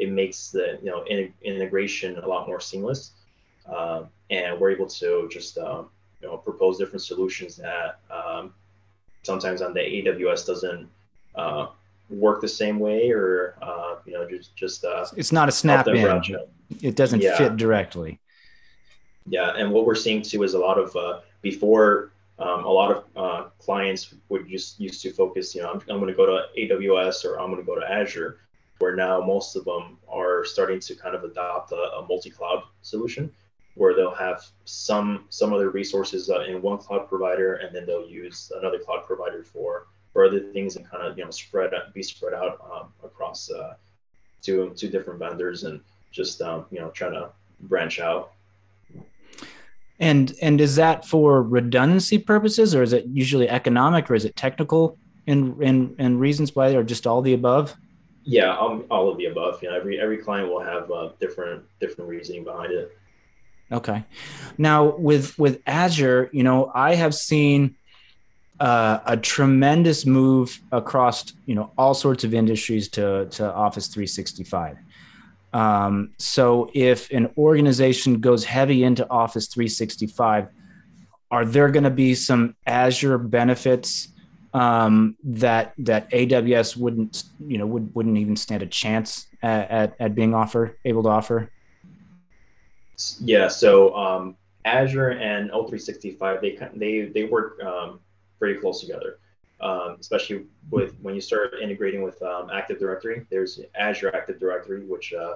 it makes the you know in, integration a lot more seamless, uh, and we're able to just um, you know propose different solutions that um, sometimes on the A W S doesn't uh, work the same way, or uh, you know just just uh, it's not a snap in. Route, you know. It doesn't yeah. fit directly. Yeah, and what we're seeing too is a lot of uh, before um, a lot of uh, clients would just used to focus. You know, I'm, I'm going to go to A W S or I'm going to go to Azure. Where now most of them are starting to kind of adopt a, a multi-cloud solution, where they'll have some some of their resources uh, in one cloud provider, and then they'll use another cloud provider for for other things, and kind of you know spread be spread out um, across uh, two two different vendors and. Just um, you know, trying to branch out. And and is that for redundancy purposes, or is it usually economic, or is it technical, and and and reasons why, or just all the above? Yeah, all, all of the above. You know, every every client will have uh, different different reasoning behind it. Okay. Now with with Azure, you know, I have seen uh, a tremendous move across you know all sorts of industries to to Office three sixty-five. Um, so if an organization goes heavy into Office three sixty-five, are there going to be some Azure benefits um, that that A W S wouldn't, you know, would, wouldn't even stand a chance at, at, at being offer, able to offer? Yeah, so um, Azure and O three sixty-five, they they they work um, very close together, um, especially with when you start integrating with um, Active Directory. There's Azure Active Directory, which uh,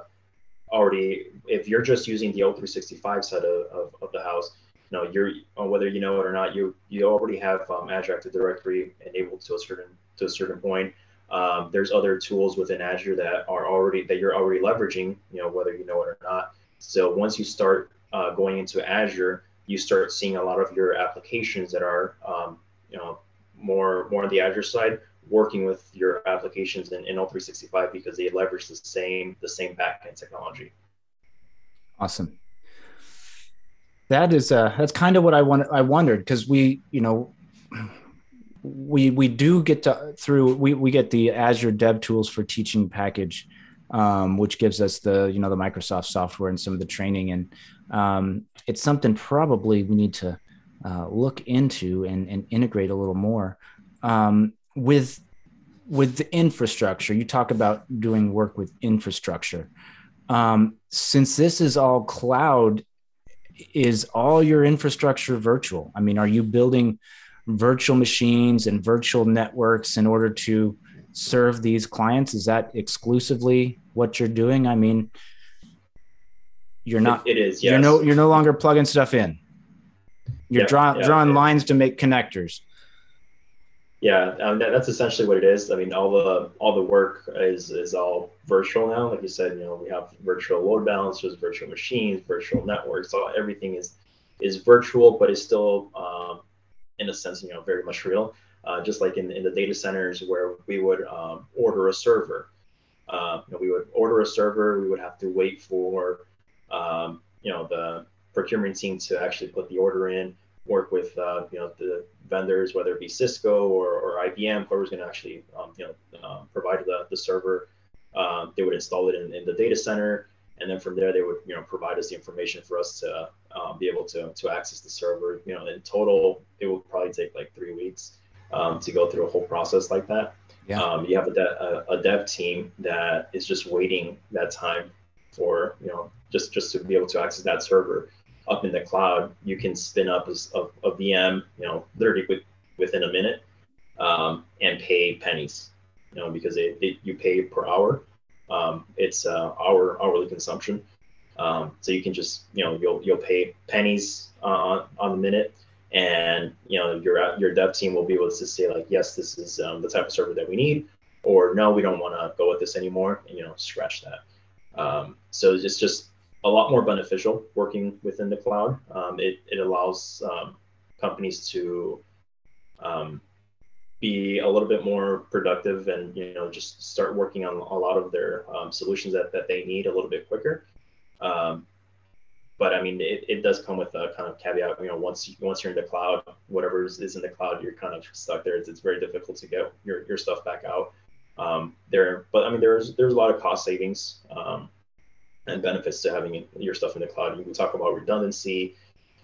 already, if you're just using the O three sixty-five side of, of, of the house, you know, you're, whether you know it or not, you you already have um, Azure Active Directory enabled to a certain to a certain point. Um, there's other tools within Azure that are already that you're already leveraging, you know, whether you know it or not. So once you start uh, going into Azure, you start seeing a lot of your applications that are, um, you know, more more on the Azure side, working with your applications in, in O three sixty-five because they leverage the same the same backend technology. Awesome. That is uh, that's kind of what I wanted. I wondered because we, you know, we we do get to through we we get the Azure Dev Tools for Teaching package. Um, which gives us the, you know, the Microsoft software and some of the training. And um, it's something probably we need to uh, look into and, and integrate a little more. Um, with, with the infrastructure, you talk about doing work with infrastructure. Um, since this is all cloud, is all your infrastructure virtual? I mean, are you building virtual machines and virtual networks in order to serve these clients? Is that exclusively what you're doing? I mean, you're not, it, it is, yes. you're no, you're no longer plugging stuff in. You're yeah, draw, yeah, drawing yeah. lines to make connectors. Yeah. Um, that, that's essentially what it is. I mean, all the, all the work is, is all virtual now. Like you said, you know, we have virtual load balancers, virtual machines, virtual networks. So everything is, is virtual, but it's still, um, in a sense, you know, very much real. Uh, just like in, in the data centers where we would um, order a server, uh, you know, we would order a server. We would have to wait for, um, you know, the procurement team to actually put the order in, work with, uh, you know, the vendors, whether it be Cisco or, or I B M, whoever's going to actually, um, you know, uh, provide the, the server. Uh, they would install it in, in the data center. And then from there, they would, you know, provide us the information for us to uh, be able to, to access the server. You know, in total, it will probably take like three weeks. Um, to go through a whole process like that. Yeah. Um, you have a, de- a, a dev team that is just waiting that time for, you know, just, just to be able to access that server. Up in the cloud, you can spin up a, a V M, you know, literally with, within a minute um, and pay pennies, you know, because it, it, you pay per hour. Um, it's uh, hour, hourly consumption. Um, so you can just, you know, you'll, you'll pay pennies uh, on, on the minute. And, you know, your your dev team will be able to say, like, yes, this is um, the type of server that we need, or no, we don't want to go with this anymore, and, you know, scratch that. Um, so it's just a lot more beneficial working within the cloud. Um, it, it allows um, companies to um, be a little bit more productive and, you know, just start working on a lot of their um, solutions that, that they need a little bit quicker. Um, But I mean, it, it does come with a kind of caveat. You know, once you, once you're in the cloud, whatever is, is in the cloud, you're kind of stuck there. It's, it's very difficult to get your, your stuff back out. Um, there, but I mean, there's there's a lot of cost savings um, and benefits to having your stuff in the cloud. You can talk about redundancy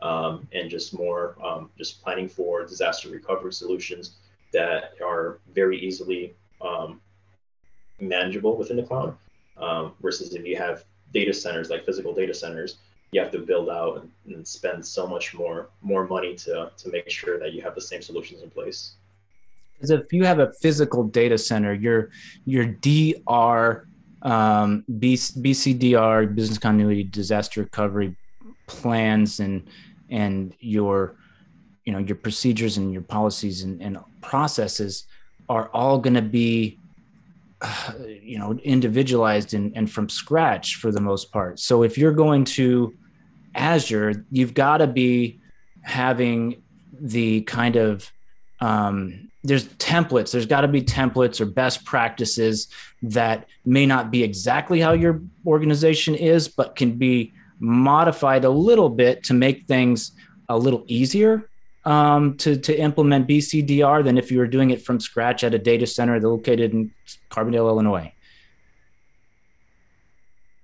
um, and just more um, just planning for disaster recovery solutions that are very easily um, manageable within the cloud. Um, versus if you have data centers, like physical data centers, you have to build out and, and spend so much more more money to to make sure that you have the same solutions in place. Because if you have a physical data center, your your D R, um, B C D R, business continuity, disaster recovery plans, and and your you know your procedures and your policies and, and processes are all going to be uh, you know individualized and, and from scratch for the most part. So if you're going to Azure, you've got to be having the kind of um, there's templates. There's got to be templates or best practices that may not be exactly how your organization is, but can be modified a little bit to make things a little easier um, to to implement B C D R than if you were doing it from scratch at a data center located in Carbondale, Illinois.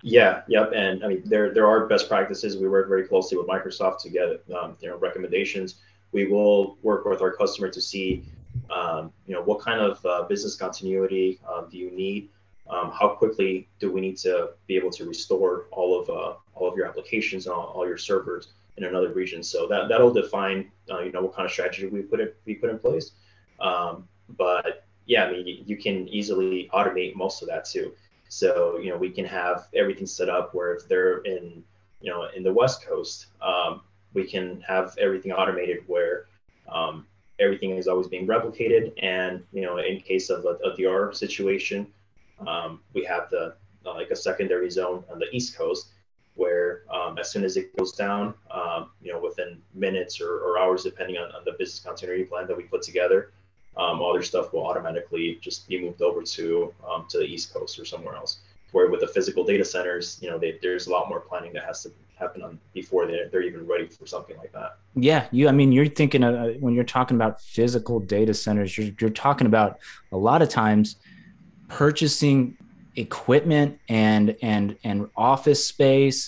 Yeah, yep. And I mean, there there are best practices. We work very closely with Microsoft to get um, you know, recommendations. We will work with our customer to see um, you know, what kind of uh, business continuity uh, do you need? Um, how quickly do we need to be able to restore all of uh, all of your applications and all, all your servers in another region? So that that'll define uh, you know, what kind of strategy we put it we put in place. Um, but yeah, I mean, you, you can easily automate most of that too. So, you know, we can have everything set up where if they're in, you know, in the West Coast, um, we can have everything automated where um, everything is always being replicated. And, you know, in case of a, a D R situation, um, we have the uh, like a secondary zone on the East Coast where um, as soon as it goes down, um, you know, within minutes or, or hours, depending on, on the business continuity plan that we put together, Um, all their stuff will automatically just be moved over to um, to the East Coast or somewhere else. Where with the physical data centers, you know, they, there's a lot more planning that has to happen on before they're, they're even ready for something like that. Yeah, you. I mean, you're thinking of, when you're talking about physical data centers, you're you're talking about a lot of times purchasing equipment and and and office space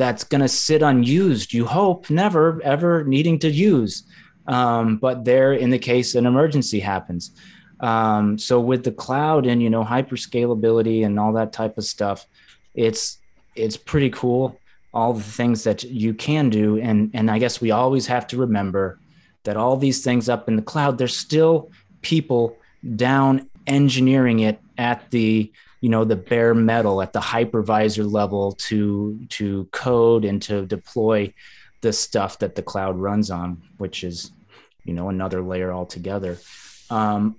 that's going to sit unused. You hope never ever needing to use. Um, but there in the case an emergency happens. Um, so with the cloud and, you know, hyperscalability and all that type of stuff, it's, it's pretty cool. All the things that you can do. And, and I guess we always have to remember that all these things up in the cloud, there's still people down engineering it at the, you know, the bare metal at the hypervisor level to, to code and to deploy the stuff that the cloud runs on, which is, you know, another layer altogether. Um,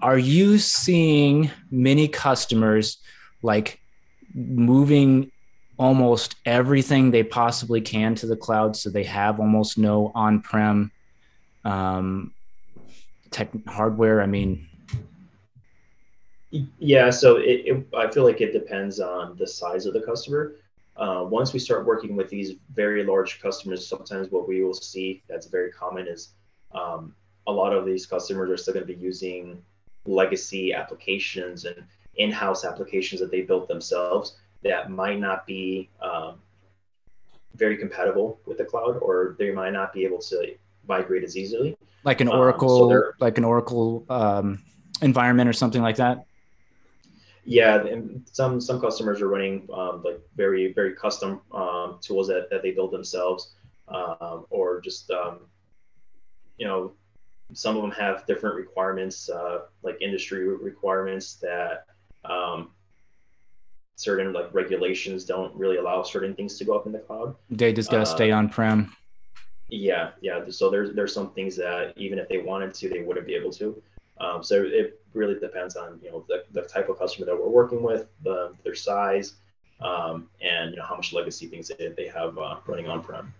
are you seeing many customers like moving almost everything they possibly can to the cloud, so they have almost no on-prem um, tech hardware? I mean, yeah. So it, it, I feel like it depends on the size of the customer. Uh, once we start working with these very large customers, sometimes what we will see that's very common is um, a lot of these customers are still going to be using legacy applications and in-house applications that they built themselves that might not be um, very compatible with the cloud, or they might not be able to migrate as easily. Like an Oracle, um, so like an Oracle um, environment or something like that? Yeah, and some some customers are running um, like very very custom um, tools that, that they build themselves, um, or just um, you know, some of them have different requirements, uh, like industry requirements that um, certain like regulations don't really allow certain things to go up in the cloud. They just gotta uh, stay on prem. Yeah, yeah. So there's there's some things that even if they wanted to, they wouldn't be able to. Um, so it really depends on, you know, the, the type of customer that we're working with, the, their size, um, and you know, how much legacy things they, they have uh, running on-prem.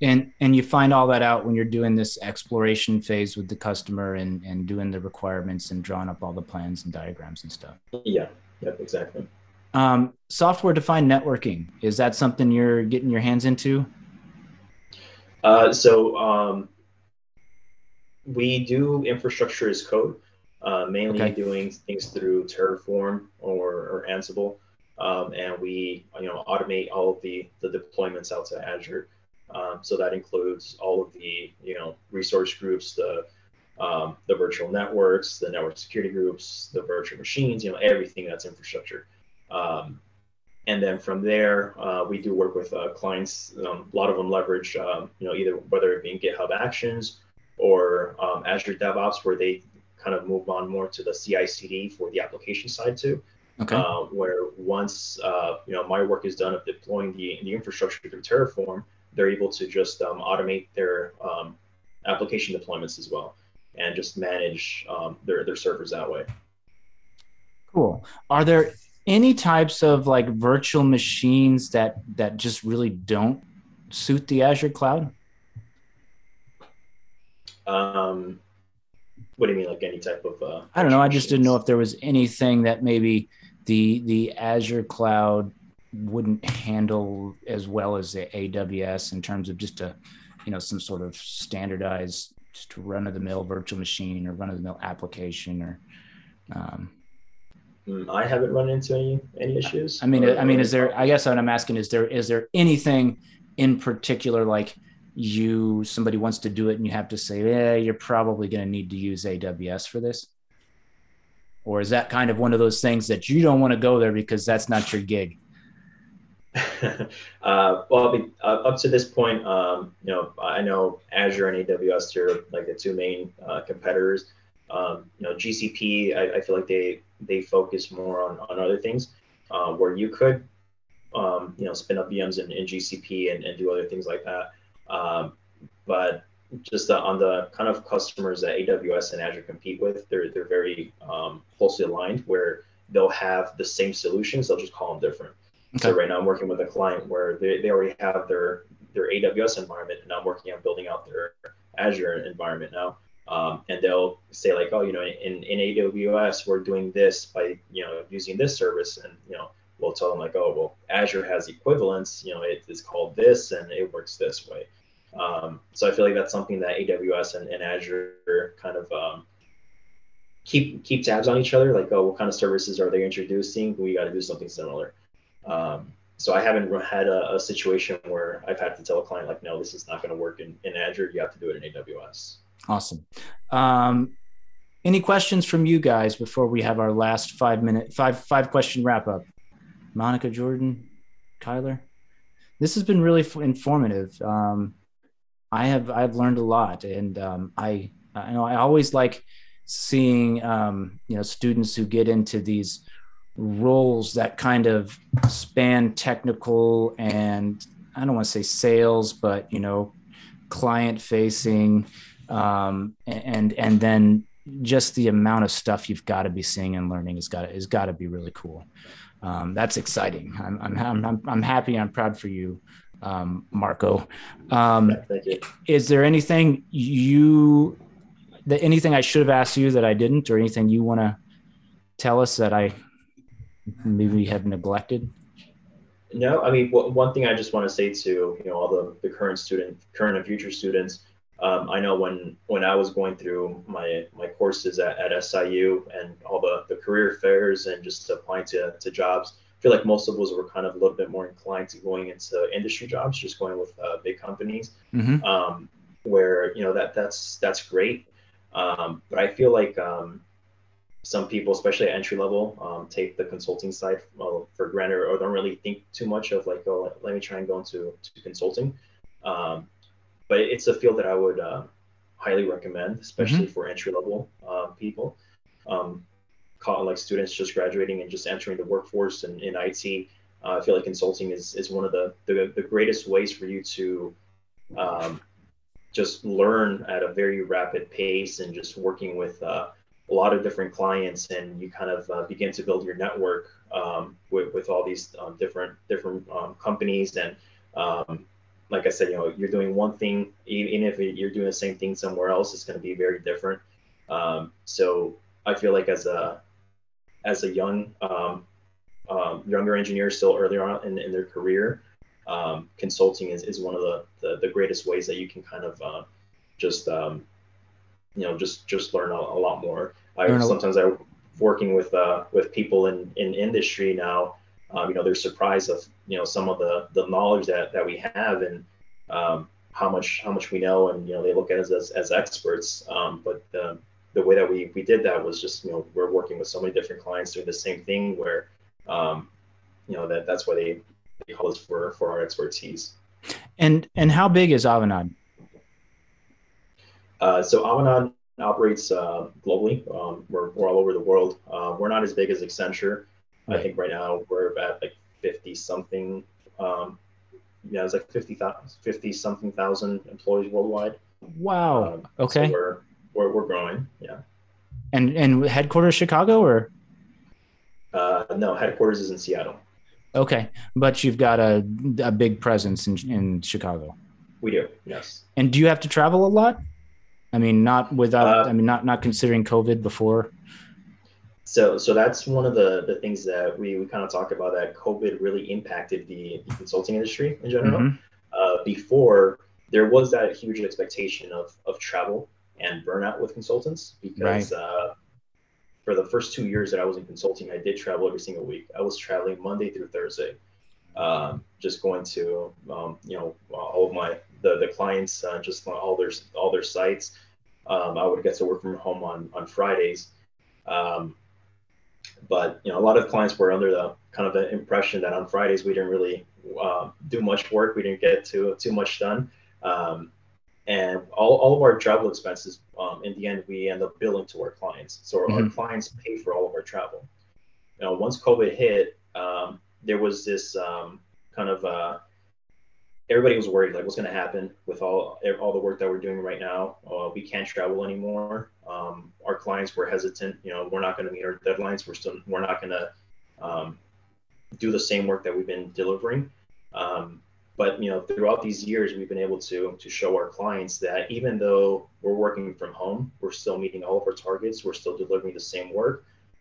And and you find all that out when you're doing this exploration phase with the customer and, and doing the requirements and drawing up all the plans and diagrams and stuff. Yeah, yep, exactly. Um, software-defined networking, is that something you're getting your hands into? Uh, so... Um, We do infrastructure as code, uh, mainly okay. doing things through Terraform or, or Ansible, um, and we you know automate all of the the deployments out to Azure. Um, so that includes all of the you know resource groups, the um, the virtual networks, the network security groups, the virtual machines, you know everything that's infrastructure. Um, and then from there, uh, we do work with uh, clients. Um, a lot of them leverage um, you know either whether it be GitHub Actions or um, Azure DevOps, where they kind of move on more to the C I C D for the application side too. Okay. Uh, where once uh, you know my work is done of deploying the, the infrastructure through Terraform, they're able to just um, automate their um, application deployments as well, and just manage um, their their servers that way. Cool. Are there any types of like virtual machines that that just really don't suit the Azure cloud? Um, what do you mean, like any type of, uh, I don't know. I just didn't know if there was anything that maybe the, the Azure cloud wouldn't handle as well as the A W S in terms of just a, you know, some sort of standardized, just run of the mill virtual machine or run of the mill application or, um, I haven't run into any, any issues. I mean, or, I mean, is there, I guess what I'm asking is there, is there anything in particular, like you, somebody wants to do it and you have to say, yeah, you're probably going to need to use A W S for this? Or is that kind of one of those things that you don't want to go there because that's not your gig? uh, well, be, uh, up to this point, um, you know, I know Azure and A W S are like the two main uh, competitors. Um, you know, G C P, I, I feel like they, they focus more on, on other things uh, where you could, um, you know, spin up V Ms in, in G C P and, and do other things like that. Um, but just the, on the kind of customers that A W S and Azure compete with, they're, they're very um, closely aligned where they'll have the same solutions. They'll just call them different. Okay. So right now I'm working with a client where they, they already have their, their A W S environment, and I'm working on building out their Azure environment now. Um, and they'll say like, oh, you know, in, in A W S, we're doing this by, you know, using this service. And, you know, we'll tell them like, oh, well, Azure has equivalents, you know, it is called this and it works this way. Um, so I feel like that's something that A W S and, and Azure kind of um, keep keep tabs on each other. Like, oh, what kind of services are they introducing? We got to do something similar. Um, so I haven't had a, a situation where I've had to tell a client like, no, this is not going to work in, in Azure. You have to do it in A W S. Awesome. Um, any questions from you guys before we have our last five minute, five, five question wrap up? Monica, Jordan, Kyler, this has been really informative. Um, I have, I've learned a lot, and um, I, I know I always like seeing, um, you know, students who get into these roles that kind of span technical and I don't want to say sales, but, you know, client facing, um and and then just the amount of stuff you've got to be seeing and learning has got has got to be really cool. Um that's exciting. I'm I'm I'm I'm happy. I'm proud for you, um Marco. Um Thank you. Is there anything you that anything I should have asked you that I didn't, or anything you want to tell us that I maybe have neglected? No, I mean, one thing I just want to say to, you know, all the the current student current and future students. Um, I know when, when I was going through my, my courses at, at S I U and all the, the career fairs and just applying to, to jobs, I feel like most of those were kind of a little bit more inclined to going into industry jobs, just going with uh, big companies, mm-hmm. um, where, you know, that that's, that's great. Um, but I feel like um, some people, especially at entry level, um, take the consulting side for, for granted, or don't really think too much of like, oh, let me try and go into to consulting. Um, But it's a field that I would uh, highly recommend, especially mm-hmm. for entry-level uh, people, um, like students just graduating and just entering the workforce and in I T. Uh, I feel like consulting is, is one of the, the, the greatest ways for you to um, just learn at a very rapid pace and just working with uh, a lot of different clients, and you kind of uh, begin to build your network um, with, with all these um, different different um, companies and. Um, Like I said, you know, you're doing one thing, even if you're doing the same thing somewhere else, it's going to be very different. Um, so I feel like as a as a young um, um, younger engineer, still earlier on in, in their career, um, consulting is, is one of the, the the greatest ways that you can kind of uh, just um, you know just just learn a, a lot more. I sometimes I working with uh, with people in in industry now. Um, you know, they're surprised of, you know, some of the, the knowledge that, that we have and um, how much how much we know. And, you know, they look at us as, as experts. Um, but the, the way that we, we did that was just, you know, we're working with so many different clients doing the same thing where, um, you know, that that's why they, they call us for, for our expertise. And and how big is Avanade? Uh, so Avanade operates uh, globally. Um, we're, we're all over the world. Uh, we're not as big as Accenture. I think right now we're at like fifty something, um, yeah, it's like fifty something thousand employees worldwide. Wow. Um, okay. So we're, we're, we're growing. Yeah. And, and headquarters Chicago or? Uh, no, headquarters is in Seattle. Okay. But you've got a, a big presence in, in Chicago. We do. Yes. And do you have to travel a lot? I mean, not without, uh, I mean, not, not considering COVID before. So so that's one of the, the things that we, we kind of talk about, that COVID really impacted the, the consulting industry in general. Mm-hmm. Uh, before, there was that huge expectation of, of travel and burnout with consultants because, right. uh, for the first two years that I was in consulting, I did travel every single week. I was traveling Monday through Thursday, um, just going to, um, you know, all of my, the, the clients, uh, just on all their, all their sites. Um, I would get to work from home on, on Fridays. Um, but, you know, a lot of clients were under the kind of the impression that on Fridays, we didn't really uh, do much work. We didn't get too, too much done. Um, And all, all of our travel expenses, um, in the end, we end up billing to our clients. So mm-hmm. our clients pay for all of our travel. You know, once COVID hit, um, there was this um, kind of, uh, everybody was worried, like, what's going to happen with all, all the work that we're doing right now? Uh, we can't travel anymore. Um, our clients were hesitant. You know, we're not going to meet our deadlines. We're still, we're not going to um, do the same work that we've been delivering. Um, But, you know, throughout these years, we've been able to to show our clients that even though we're working from home, we're still meeting all of our targets. We're still delivering the same work.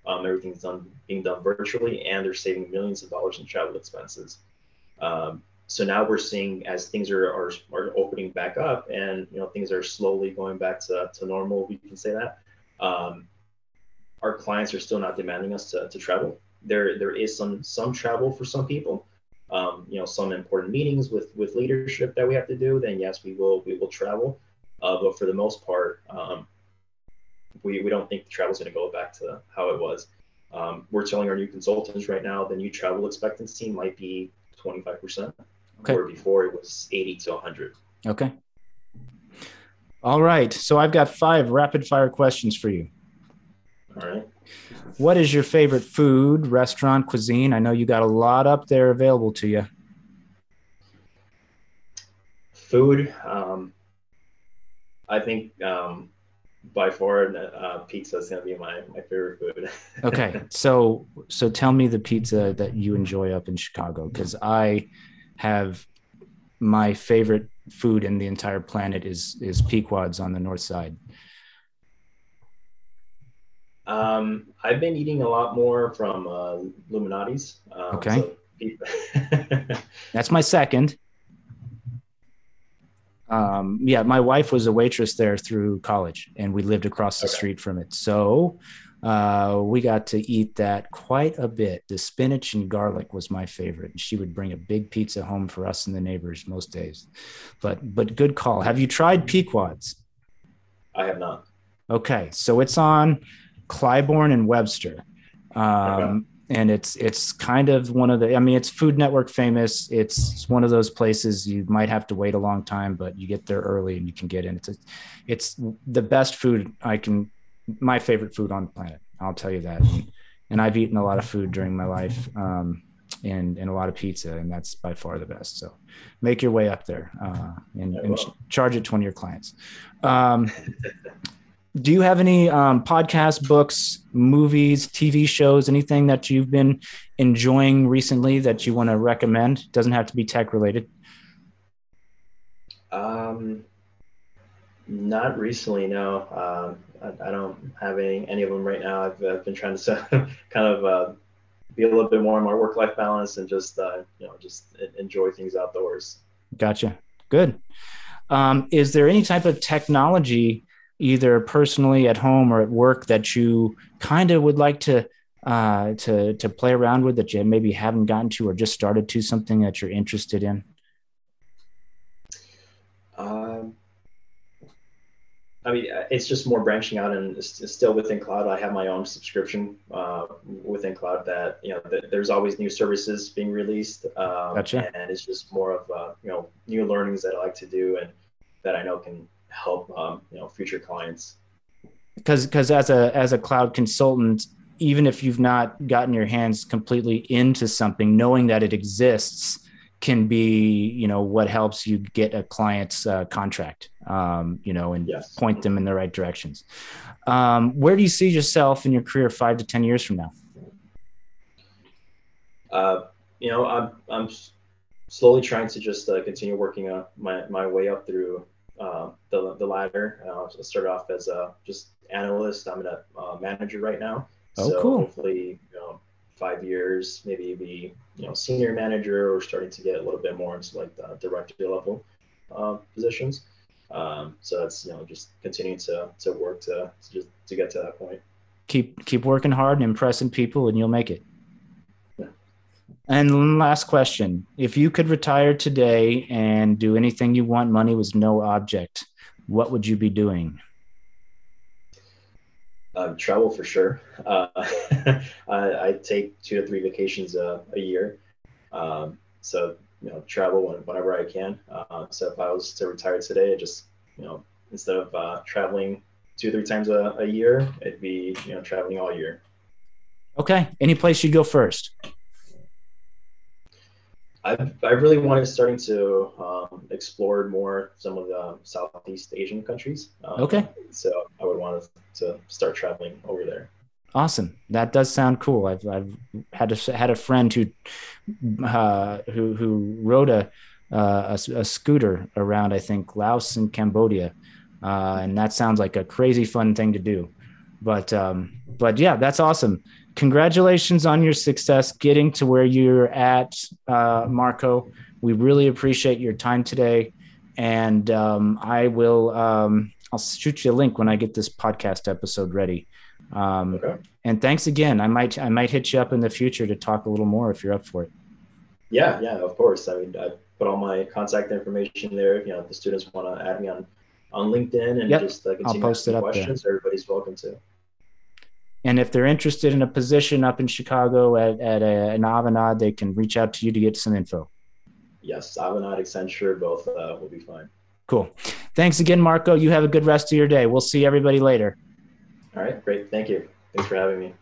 Um, everything's done being done virtually, and they're saving millions of dollars in travel expenses. Um, so now we're seeing, as things are, are are opening back up, and, you know, things are slowly going back to, to normal, we can say that, um, our clients are still not demanding us to, to travel. There there is some some travel for some people. Um, you know, some important meetings with, with leadership that we have to do, then yes, we will we will travel. Uh, but for the most part, um, we, we don't think the travel is going to go back to how it was. Um, we're telling our new consultants right now, the new travel expectancy might be twenty-five percent, okay, where before it was eighty to one hundred. Okay. All right. So I've got five rapid fire questions for you. All right. What is your favorite food, restaurant, cuisine? I know you got a lot up there available to you. Food, um, I think um, by far uh, pizza is going to be my, my favorite food. Okay, so so tell me the pizza that you enjoy up in Chicago, because I have my favorite food in the entire planet is is Pequod's on the north side. Um, I've been eating a lot more from uh, Luminati's. Um, okay. So that's my second. Um, yeah, my wife was a waitress there through college, and we lived across the okay. street from it. So uh, we got to eat that quite a bit. The spinach and garlic was my favorite. She would bring a big pizza home for us and the neighbors most days. But but good call. Have you tried Pequod's? I have not. Okay, so it's on Clybourne and Webster. Um, okay. And it's, it's kind of one of the, I mean, it's Food Network famous. It's one of those places you might have to wait a long time, but you get there early and you can get in. It's, a, it's the best food I can, my favorite food on the planet. I'll tell you that. And I've eaten a lot of food during my life, um, and, and a lot of pizza, and that's by far the best. So make your way up there, uh, and, and charge it to one of your clients. Um, Do you have any um, podcasts, books, movies, T V shows, anything that you've been enjoying recently that you want to recommend? Doesn't have to be tech related. Um, not recently, no. Uh, I, I don't have any any of them right now. I've, I've been trying to kind of uh, be a little bit more in my work-life balance and just uh, you know just enjoy things outdoors. Gotcha. Good. Um, is there any type of technology, either personally at home or at work, that you kind of would like to uh, to to play around with, that you maybe haven't gotten to or just started to, something that you're interested in? Um, I mean, it's just more branching out, and it's still within cloud. I have my own subscription uh, within cloud that, you know, th- there's always new services being released. Um, gotcha. And it's just more of, uh, you know, new learnings that I like to do and that I know can help um, you know, future clients. Because because as a as a cloud consultant, even if you've not gotten your hands completely into something, knowing that it exists can be, you know, what helps you get a client's uh, contract, um, you know, and yes. point them in the right directions. Um, where do you see yourself in your career five to ten years from now? Uh, you know, I'm I'm slowly trying to just uh, continue working uh, my my way up through Uh, the the ladder. Uh, I started off as a just analyst. I'm a uh, manager right now. Oh, so cool. Hopefully, you know, five years, maybe be, you know, senior manager, or starting to get a little bit more into like the director level uh, positions. Um, so that's, you know, just continuing to to work to, to just to get to that point. keep keep working hard and impressing people, and you'll make it. Yeah. And last question: if you could retire today and do anything you want, money was no object, what would you be doing? Uh, travel for sure. Uh, I, I take two to three vacations a, a year, um, so you know, travel whenever I can. Uh, so if I was to retire today, I just you know, instead of uh, traveling two or three times a, a year, it'd be you know traveling all year. Okay, any place you go first? I've I really wanted starting to um, explore more some of the Southeast Asian countries. Um, okay, so I would want to start traveling over there. Awesome, that does sound cool. I've I've had a, had a friend who uh, who who rode a, uh, a a scooter around I think Laos and Cambodia, uh, and that sounds like a crazy fun thing to do. But um, but yeah, that's awesome. Congratulations on your success getting to where you're at, uh, Marco. We really appreciate your time today. And um, I will, um, I'll shoot you a link when I get this podcast episode ready. Um, okay. And thanks again. I might, I might hit you up in the future to talk a little more if you're up for it. Yeah, yeah, of course. I mean, I put all my contact information there. You know, if the students want to add me on, on LinkedIn and yep. just uh, continue I'll post it up questions, there. Everybody's welcome to. And if they're interested in a position up in Chicago at, at a, an Avanade, they can reach out to you to get some info. Yes, Avanade, Accenture, both uh, will be fine. Cool. Thanks again, Marco. You have a good rest of your day. We'll see everybody later. All right, great. Thank you. Thanks for having me.